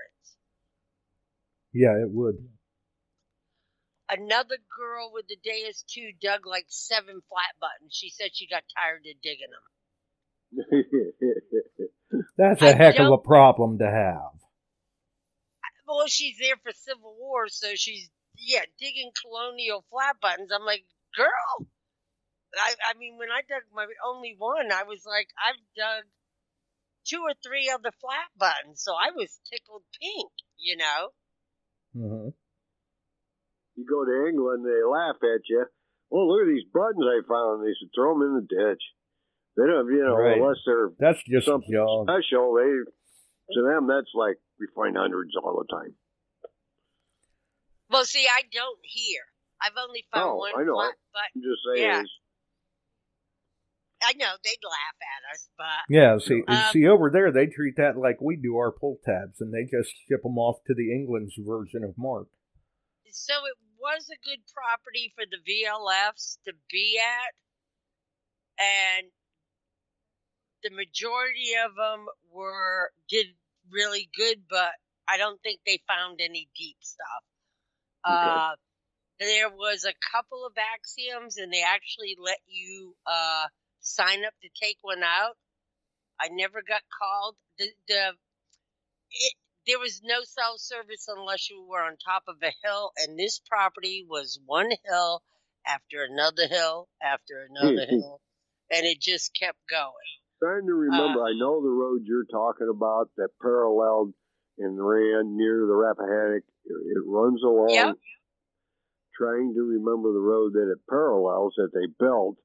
Yeah, it would. Another girl with the Deus two dug like seven flat buttons. She said she got tired of digging them. That's a I heck of a problem to have. Well, she's there for Civil War, so she's yeah digging colonial flat buttons. I'm like, girl, I, I mean, when I dug my only one, I was like, I've dug two or three other flat buttons, so I was tickled pink, you know. Mm-hmm. You go to England, they laugh at you. Well, look at these buttons I found. They should throw them in the ditch. They don't, you know, right. unless they're that's just something young. special. They, to them, that's like we find hundreds all the time. Well, see, I don't hear. I've only found oh, one. I know. Flat, but I'm just saying. Yeah. I know they'd laugh at us, but yeah. See, um, see, over there they treat that like we do our pull tabs, and they just ship them off to the England's version of Mark. So it was a good property for the V L Fs to be at, and. The majority of them were did really good, but I don't think they found any deep stuff. Okay. Uh, there was a couple of axioms, and they actually let you uh, sign up to take one out. I never got called. The, the it, there was no cell service unless you were on top of a hill, and this property was one hill after another hill after another hill, and it just kept going. Trying to remember, uh, I know the road you're talking about that paralleled and ran near the Rappahannock. It, it runs along. Yep. Trying to remember the road that it parallels that they built.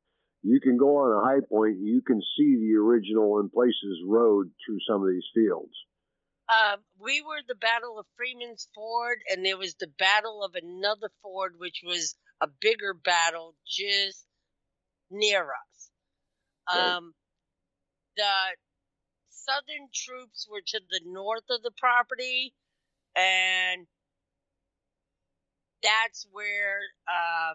You can go on a high point. You can see the original in places road through some of these fields. Uh, we were the Battle of Freeman's Ford, and there was the Battle of another Ford, which was a bigger battle just near us. Um. Okay. The Southern troops were to the north of the property, and that's where uh,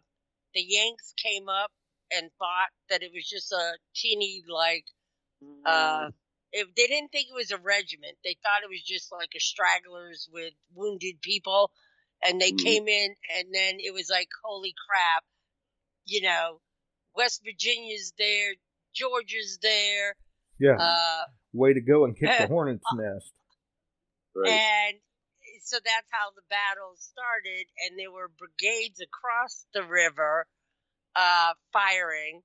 the Yanks came up and thought that it was just a teeny, like, uh, if they didn't think it was a regiment. They thought it was just like a stragglers with wounded people, and they mm-hmm. came in, and then it was like, holy crap, you know, West Virginia's there, Georgia's there. Yeah, uh, way to go and kick uh, the hornet's nest. Right. And so that's how the battle started, and there were brigades across the river uh, firing,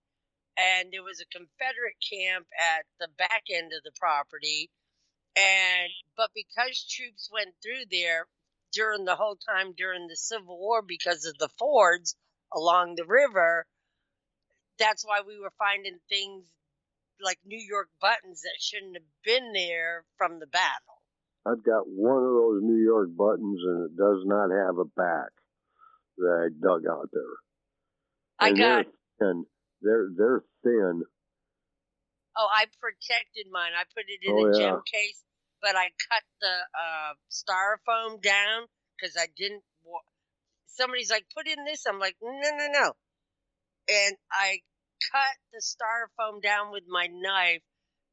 and there was a Confederate camp at the back end of the property, and but because troops went through there during the whole time during the Civil War because of the fords along the river, that's why we were finding things like New York buttons that shouldn't have been there from the battle. I've got one of those New York buttons, and it does not have a back that I dug out there. I and got they're thin. They're, they're thin. Oh, I protected mine. I put it in oh, a yeah. gem case, but I cut the uh, styrofoam down because I didn't wa- somebody's like, put in this. I'm like, no, no, no. And I cut the styrofoam down with my knife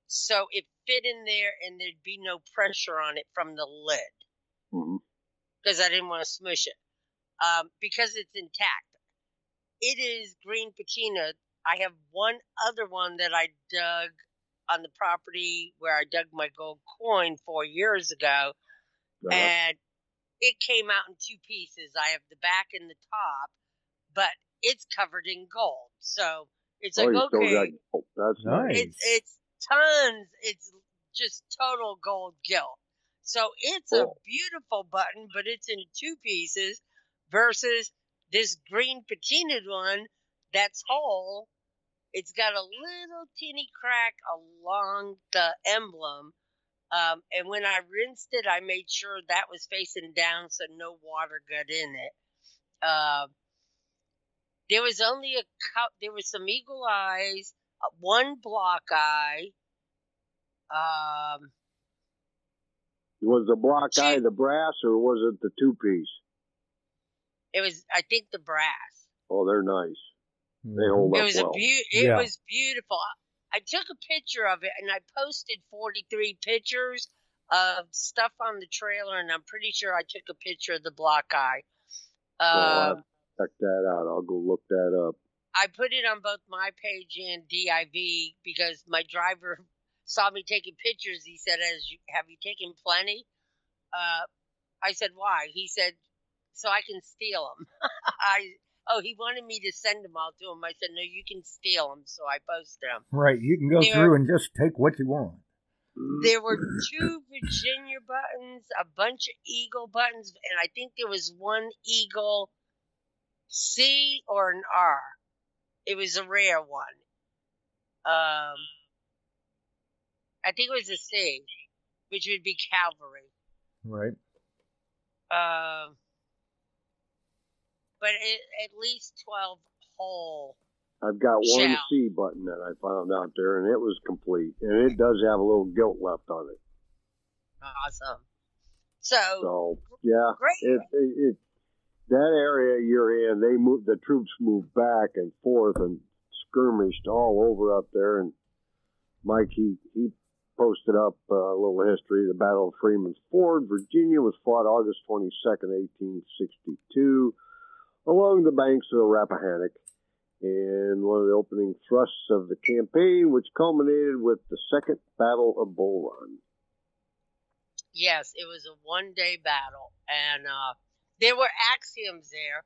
so it fit in there and there'd be no pressure on it from the lid because mm-hmm. I didn't want to smush it um, because it's intact. It is green patina. I have one other one that I dug on the property where I dug my gold coin four years ago, uh-huh. and it came out in two pieces. I have the back and the top, but it's covered in gold. So it's oh, like, okay. Got, oh, that's nice. It's, it's tons. It's just total gold gilt. So it's cool. a beautiful button, but it's in two pieces versus this green patinaed one that's whole. It's got a little teeny crack along the emblem. Um, and when I rinsed it, I made sure that was facing down so no water got in it. Uh, there was only a cup. There was some eagle eyes. One block eye. Um, was the block two, eye the brass or was it the two piece? It was, I think, the brass. Oh, they're nice. They hold it up was well. A be- it yeah. was beautiful. I took a picture of it and I posted forty-three pictures of stuff on the trailer, and I'm pretty sure I took a picture of the block eye. Um, well, check that out. I'll go look that up. I put it on both my page and D I V because my driver saw me taking pictures. He said, "As you, have you taken plenty?" Uh, I said, "Why?" He said, "So I can steal them." I oh, he wanted me to send them all to him. I said, "No, you can steal them." So I posted them. Right, you can go there, through and just take what you want. There were two Virginia buttons, a bunch of eagle buttons, and I think there was one eagle C or an R. It was a rare one. Um, I think it was a C, which would be cavalry. Right. Um, but it, at least twelve whole. I've got shell. One C button that I found out there, and it was complete. And it does have a little gilt left on it. Awesome. So, so yeah, great. It, it, it, That area you're in, they moved, the troops moved back and forth and skirmished all over up there. And Mike, he, he posted up a little history. The Battle of Freeman's Ford, Virginia, was fought August twenty-second, eighteen sixty-two, along the banks of the Rappahannock. And one of the opening thrusts of the campaign, which culminated with the Second Battle of Bull Run. Yes, it was a one-day battle. And, uh, there were axioms there.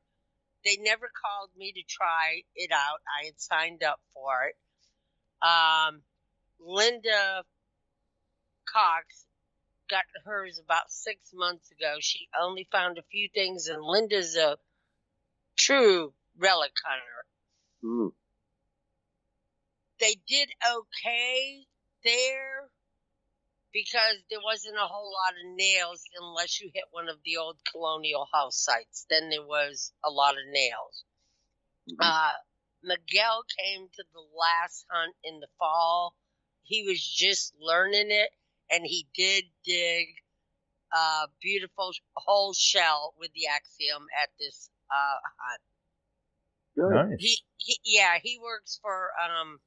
They never called me to try it out. I had signed up for it. Um, Linda Cox got hers about six months ago. She only found a few things, and Linda's a true relic hunter. Mm. They did okay there, because there wasn't a whole lot of nails unless you hit one of the old colonial house sites. Then there was a lot of nails. Mm-hmm. Uh, Miguel came to the last hunt in the fall. He was just learning it, and he did dig a beautiful whole shell with the Axiom at this uh, hunt. Nice. He, he, yeah, he works for um,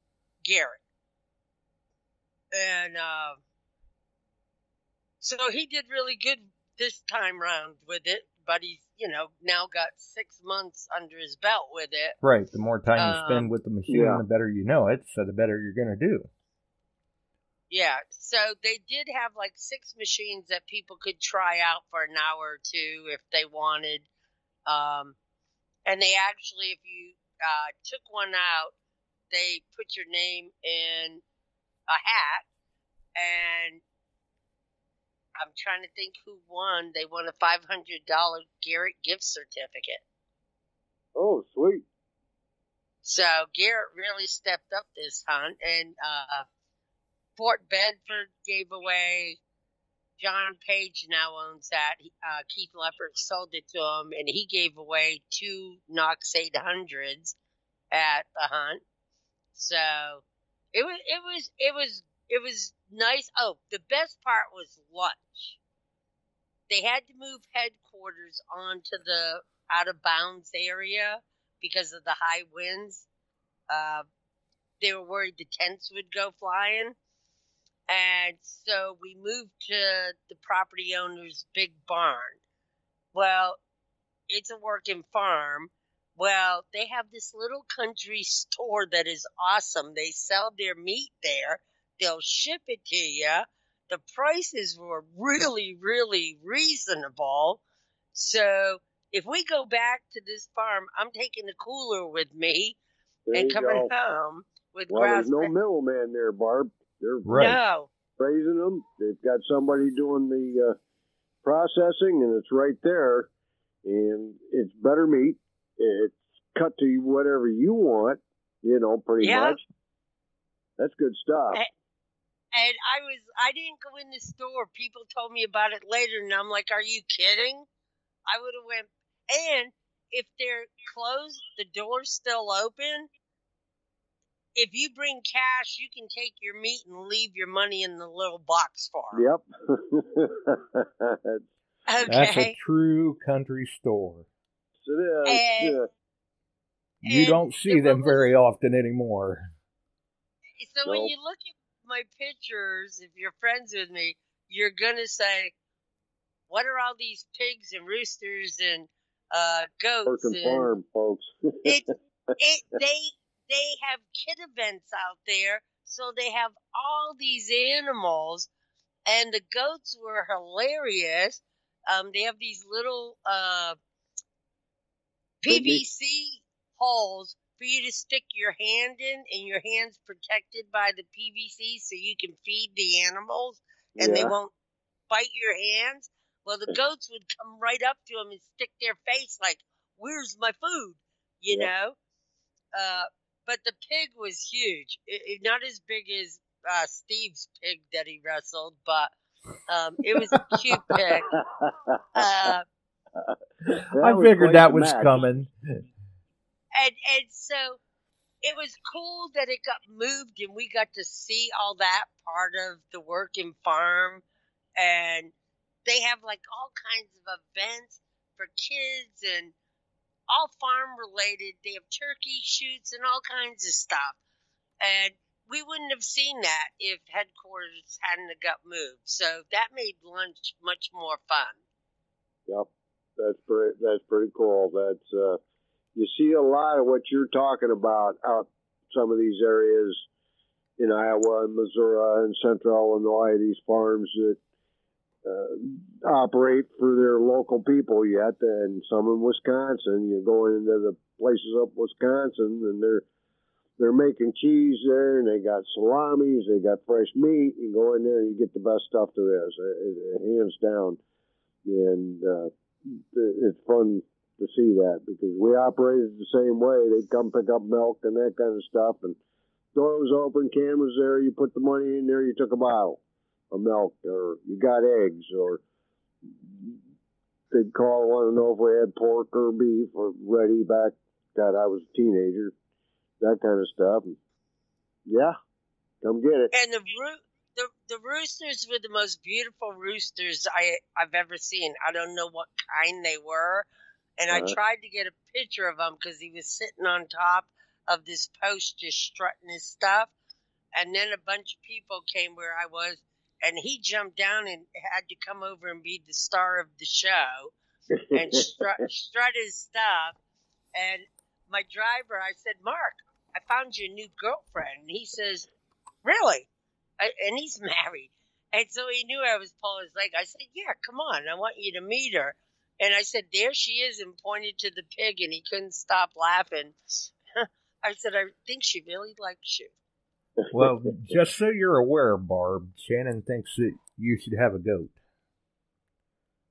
Garrett. And... Uh, So he did really good this time round with it, but he's, you know, now got six months under his belt with it. Right. The more time you um, spend with the machine, yeah. the better you know it, so the better you're going to do. Yeah, so they did have like six machines that people could try out for an hour or two if they wanted. Um, and they actually, if you uh, took one out, they put your name in a hat. And I'm trying to think who won. They won a five hundred dollars Garrett gift certificate. Oh, sweet. So Garrett really stepped up this hunt, and uh, Fort Bedford gave away. John Page now owns that. Uh, Keith Leppard sold it to him, and he gave away two Knox eight hundreds at the hunt. So it was, it was, it was, it was nice. Oh, the best part was lunch. They had to move headquarters onto the out of bounds area because of the high winds. Uh, they were worried the tents would go flying. And so we moved to the property owner's big barn. Well, it's a working farm. Well, they have this little country store that is awesome. They sell their meat there. They'll ship it to you. The prices were really, really reasonable. So if we go back to this farm, I'm taking a cooler with me there and coming go. home with well, grass. There's no middleman there, Barb. They're right. no. raising them. They've got somebody doing the uh, processing, and it's right there. And it's better meat. It's cut to whatever you want, you know, pretty yeah. much. That's good stuff. And, and I was, I didn't go in the store. People told me about it later, and I'm like, are you kidding? I would have went, and if they're closed, the door's still open. If you bring cash, you can take your meat and leave your money in the little box for them. Yep. Okay. That's a true country store. It is. And, yeah. You don't see them very often anymore. So nope. when you look at my pictures, if you're friends with me, you're going to say, what are all these pigs and roosters and uh, goats? Working farm, folks. it, it, they they have kid events out there, so they have all these animals, and the goats were hilarious. Um, they have these little uh, P V C holes for you to stick your hand in, and your hand's protected by the P V C so you can feed the animals, and yeah. they won't bite your hands. Well, the goats would come right up to them and stick their face like, where's my food? You yeah. know? Uh, but the pig was huge. It, it, not as big as uh, Steve's pig that he wrestled, but um, it was a cute pig. Uh, I figured that was coming. And, and so it was cool that it got moved, and we got to see all that part of the working farm. And they have like all kinds of events for kids and all farm related. They have turkey shoots and all kinds of stuff. And we wouldn't have seen that if headquarters hadn't got moved. So that made lunch much more fun. Yep. That's pretty, that's pretty cool. That's, uh, you see a lot of what you're talking about out some of these areas in Iowa and Missouri and Central Illinois, these farms that Uh, operate for their local people yet, and some in Wisconsin. You're going into the places up Wisconsin, and they're they're making cheese there, and they got salamis, they got fresh meat. You go in there, and you get the best stuff there is, uh, hands down. And uh, it's fun to see that because we operated the same way. They'd come pick up milk and that kind of stuff, and door was open, can was there. You put the money in there, you took a bottle. A milk, or you got eggs, or they'd call one and know if we had pork or beef or ready back. God, I was a teenager, that kind of stuff. And yeah, come get it. And the roo- the the roosters were the most beautiful roosters I I've ever seen. I don't know what kind they were, and uh-huh. I tried to get a picture of him because he was sitting on top of this post, just strutting his stuff. And then a bunch of people came where I was. And he jumped down and had to come over and be the star of the show and strut, strut his stuff. And my driver, I said, Mark, I found you a new girlfriend. And he says, really? I, and he's married. And so he knew I was pulling his leg. I said, yeah, come on. I want you to meet her. And I said, there she is, and pointed to the pig, and he couldn't stop laughing. I said, I think she really likes you. Well, just so you're aware, Barb, Shannon thinks that you should have a goat.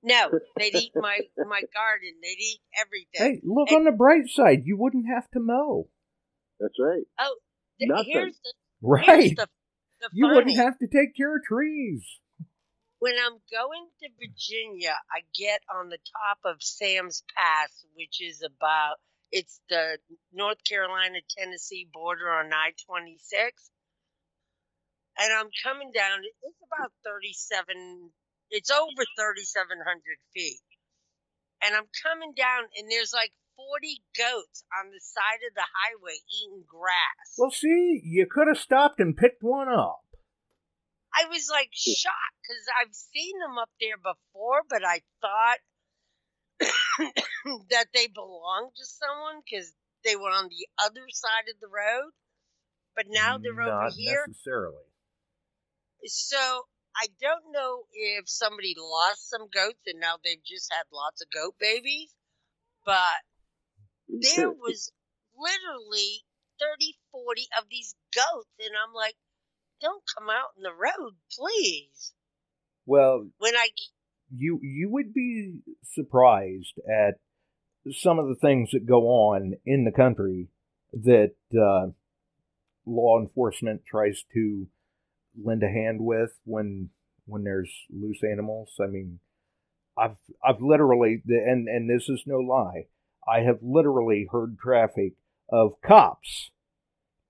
No, they'd eat my, my garden. They'd eat everything. Hey, look and, on the bright side. You wouldn't have to mow. That's right. Oh, th- here's the right. Here's the, the you funny. Wouldn't have to take care of trees. When I'm going to Virginia, I get on the top of Sam's Pass, which is about, it's the North Carolina-Tennessee border on I twenty-six. And I'm coming down, it's about thirty-seven, it's over thirty-seven hundred feet. And I'm coming down, and there's like forty goats on the side of the highway eating grass. Well, see, you could have stopped and picked one up. I was like shocked because I've seen them up there before, but I thought that they belonged to someone because they were on the other side of the road. But now they're Not over here. Not necessarily. So I don't know if somebody lost some goats and now they've just had lots of goat babies, but there was literally thirty, forty of these goats, and I'm like, don't come out in the road, please. Well, when I you you would be surprised at some of the things that go on in the country that uh, law enforcement tries to lend a hand with when when there's loose animals. I mean, I've I've literally and and this is no lie. I have literally heard traffic of cops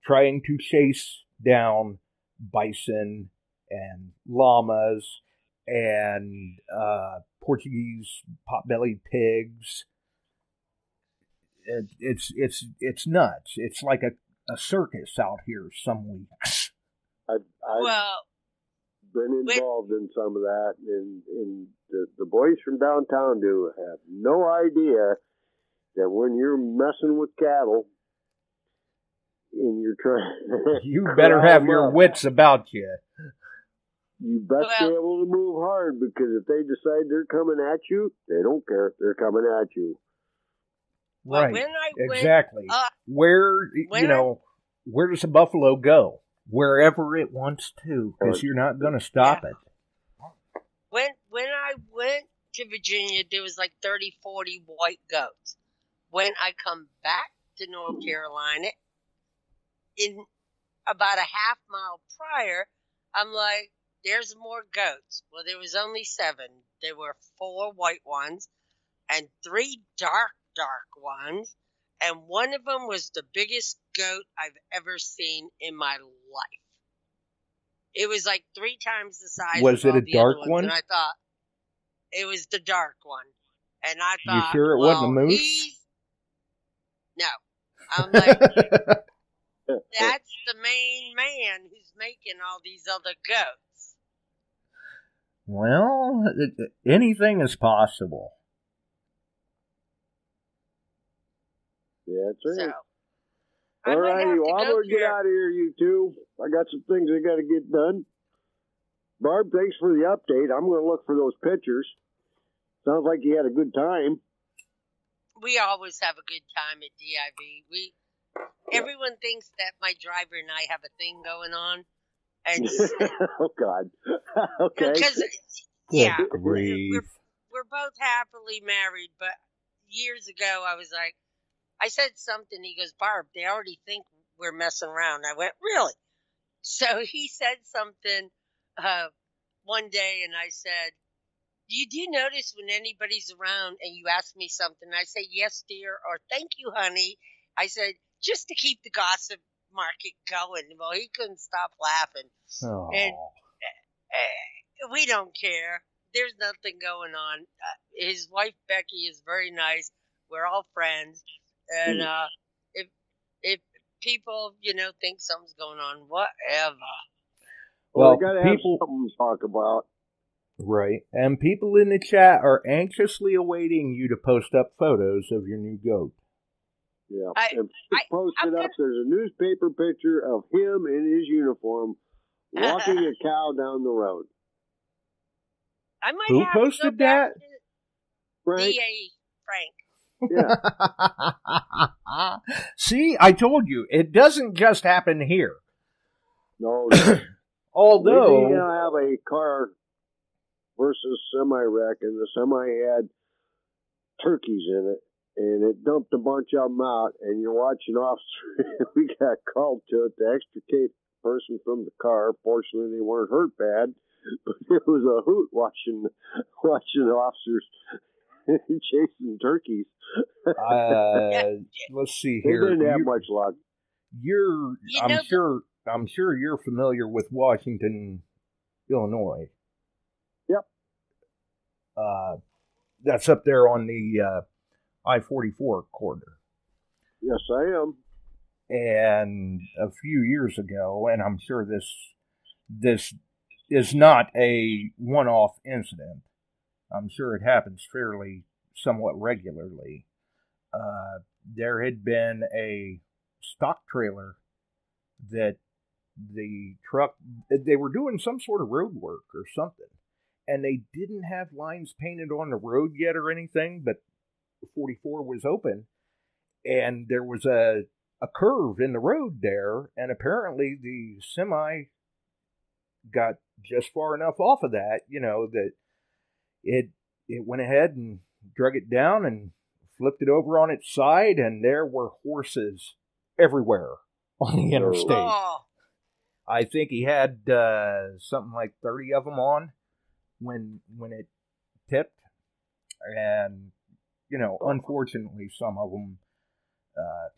trying to chase down bison and llamas and uh, Portuguese potbelly pigs. It, it's it's it's nuts. It's like a, a circus out here some weeks. I've, I've well, been involved in some of that, and, and the, the boys from downtown do have no idea that when you're messing with cattle, and you're trying, you better have your wits about you. You better well, be able to move hard, because if they decide they're coming at you, they don't care if they're coming at you. Well, right. When I exactly. Went, uh, where when you know, I, where does a buffalo go? Wherever it wants to, because you're not going to stop yeah. it. When when I went to Virginia, there was like thirty, forty white goats. When I come back to North Carolina, in about a half mile prior, I'm like, there's more goats. Well, there was only seven. There were four white ones and three dark, dark ones. And one of them was the biggest goat I've ever seen in my life. It was like three times the size was of all the other ones. Was it a dark one? And I thought, it was the dark one. And I thought, you sure it well, wasn't a moose? He's... No. I'm like... That's the main man who's making all these other goats. Well, anything is possible. Yeah, that's right. So, all right, I'm going to get out of here, you two. I got some things I got to get done. Barb, thanks for the update. I'm going to look for those pictures. Sounds like you had a good time. We always have a good time at D I V. We... Everyone thinks that my driver and I have a thing going on. And oh, God. Okay. Because, yeah. We're, we're, we're both happily married, but years ago I was like, I said something. He goes, Barb, they already think we're messing around. I went, really? So he said something uh, one day, and I said, you do notice when anybody's around and you ask me something, I say, yes, dear, or thank you, honey. I said, just to keep the gossip market going. Well, he couldn't stop laughing. Aww. And uh, we don't care. There's nothing going on. Uh, his wife, Becky, is very nice. We're all friends. And uh, if if people, you know, think something's going on, whatever. Well, well we gotta people have something to talk about. Right. And people in the chat are anxiously awaiting you to post up photos of your new goat. Yeah, I, and I, posted I, up. Gonna... There's a newspaper picture of him in his uniform Walking a cow down the road. I might Who have posted to go that? Frank. D A Frank. Yeah. See, I told you, it doesn't just happen here. No. no. Although we have a car versus semi wreck, and the semi had turkeys in it, and it dumped a bunch of them out, and you're watching officer. We got called to it to extricate the person from the car. Fortunately, they weren't hurt bad, but it was a hoot watching watching officers chasing turkeys. uh, let's see here. They didn't have you, much luck. You're, you I'm know, sure, I'm sure you're familiar with Washington, Illinois. Yep. Uh, that's up there on the uh, I forty-four corridor. Yes, I am. And a few years ago, and I'm sure this this is not a one-off incident. I'm sure it happens fairly, somewhat regularly. Uh, there had been a stock trailer that the truck, they were doing some sort of road work or something, and they didn't have lines painted on the road yet or anything, but forty-four was open, and there was a, a curve in the road there, and apparently the semi got just far enough off of that, you know, that It it went ahead and drug it down and flipped it over on its side, and there were horses everywhere on the interstate. Oh. I think he had uh, something like thirty of them on when when it tipped, and you know, unfortunately, some of them uh,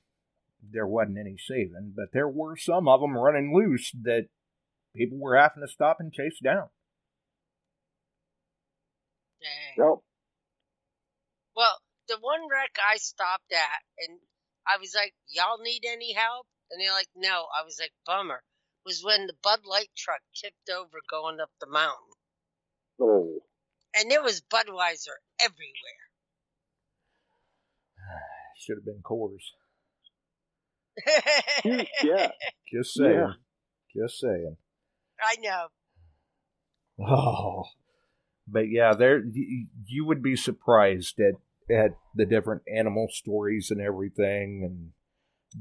there wasn't any saving, but there were some of them running loose that people were having to stop and chase down. Nope. Well, the one wreck I stopped at, and I was like, y'all need any help? And they're like, no. I was like, bummer. Was when the Bud Light truck tipped over going up the mountain. Oh. And there was Budweiser everywhere. Should have been Coors. Yeah. Just saying. Yeah. Just saying. I know. Oh. But yeah, there you would be surprised at, at the different animal stories and everything, and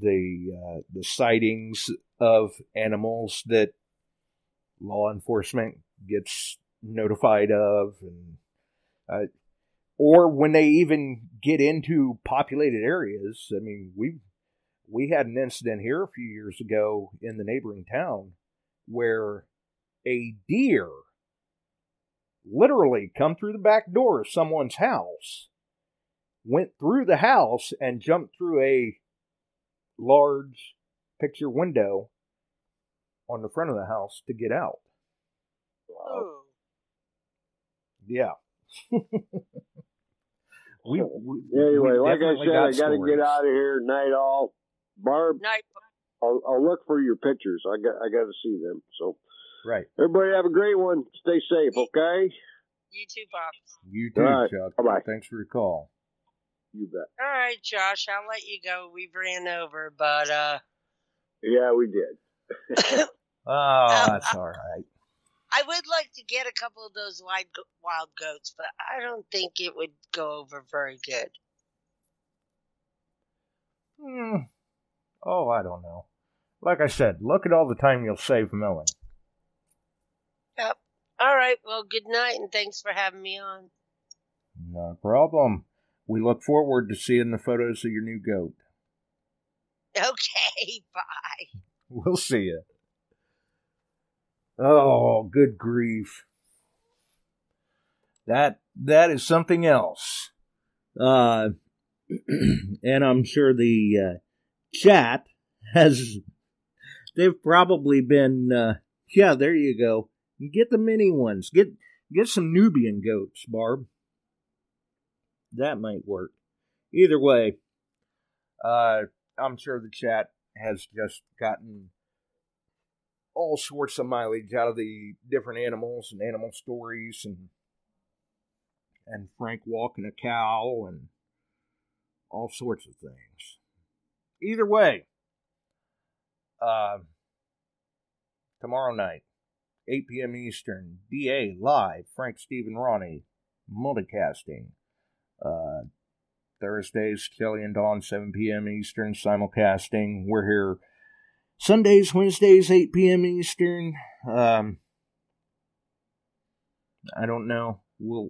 the uh, the sightings of animals that law enforcement gets notified of, and uh, or when they even get into populated areas. I mean, we we had an incident here a few years ago in the neighboring town where a deer literally come through the back door of someone's house, went through the house, and jumped through a large picture window on the front of the house to get out. Oh. Yeah. we, we Anyway, we like I said, got I got to get out of here. Night all. Barb, Night. I'll, I'll look for your pictures. I got I got to see them, so... Right. Everybody have a great one. Stay safe, okay? You too, Bob. You too, right. Chuck. Bye-bye. Thanks for your call. You bet. All right, Josh, I'll let you go. We ran over, but... uh. Yeah, we did. Oh, that's all right. I would like to get a couple of those wild, wild goats, but I don't think it would go over very good. Hmm. Oh, I don't know. Like I said, look at all the time you'll save milling. Yep. All right. Well, good night, and thanks for having me on. No problem. We look forward to seeing the photos of your new goat. Okay. Bye. We'll see you. Oh, good grief. That that is something else. Uh, and I'm sure the uh, chat has. They've probably been. Uh, yeah. There you go. Get the mini ones. Get get some Nubian goats, Barb. That might work. Either way, uh, I'm sure the chat has just gotten all sorts of mileage out of the different animals and animal stories, and and Frank walking a cow and all sorts of things. Either way, uh, tomorrow night. eight p.m. Eastern, D A Live, Frank, Steve, and Ronnie, multicasting. Uh, Thursdays, Kelly and Dawn, seven p.m. Eastern, simulcasting. We're here Sundays, Wednesdays, eight p.m. Eastern. Um, I don't know. We'll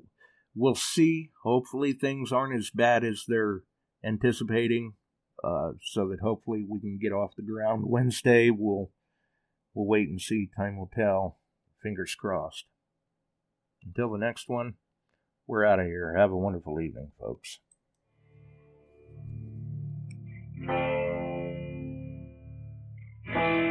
we'll see. Hopefully things aren't as bad as they're anticipating, uh, so that hopefully we can get off the ground. Wednesday, we'll we'll wait and see. Time will tell. Fingers crossed. Until the next one, we're out of here. Have a wonderful evening, folks. Thank you.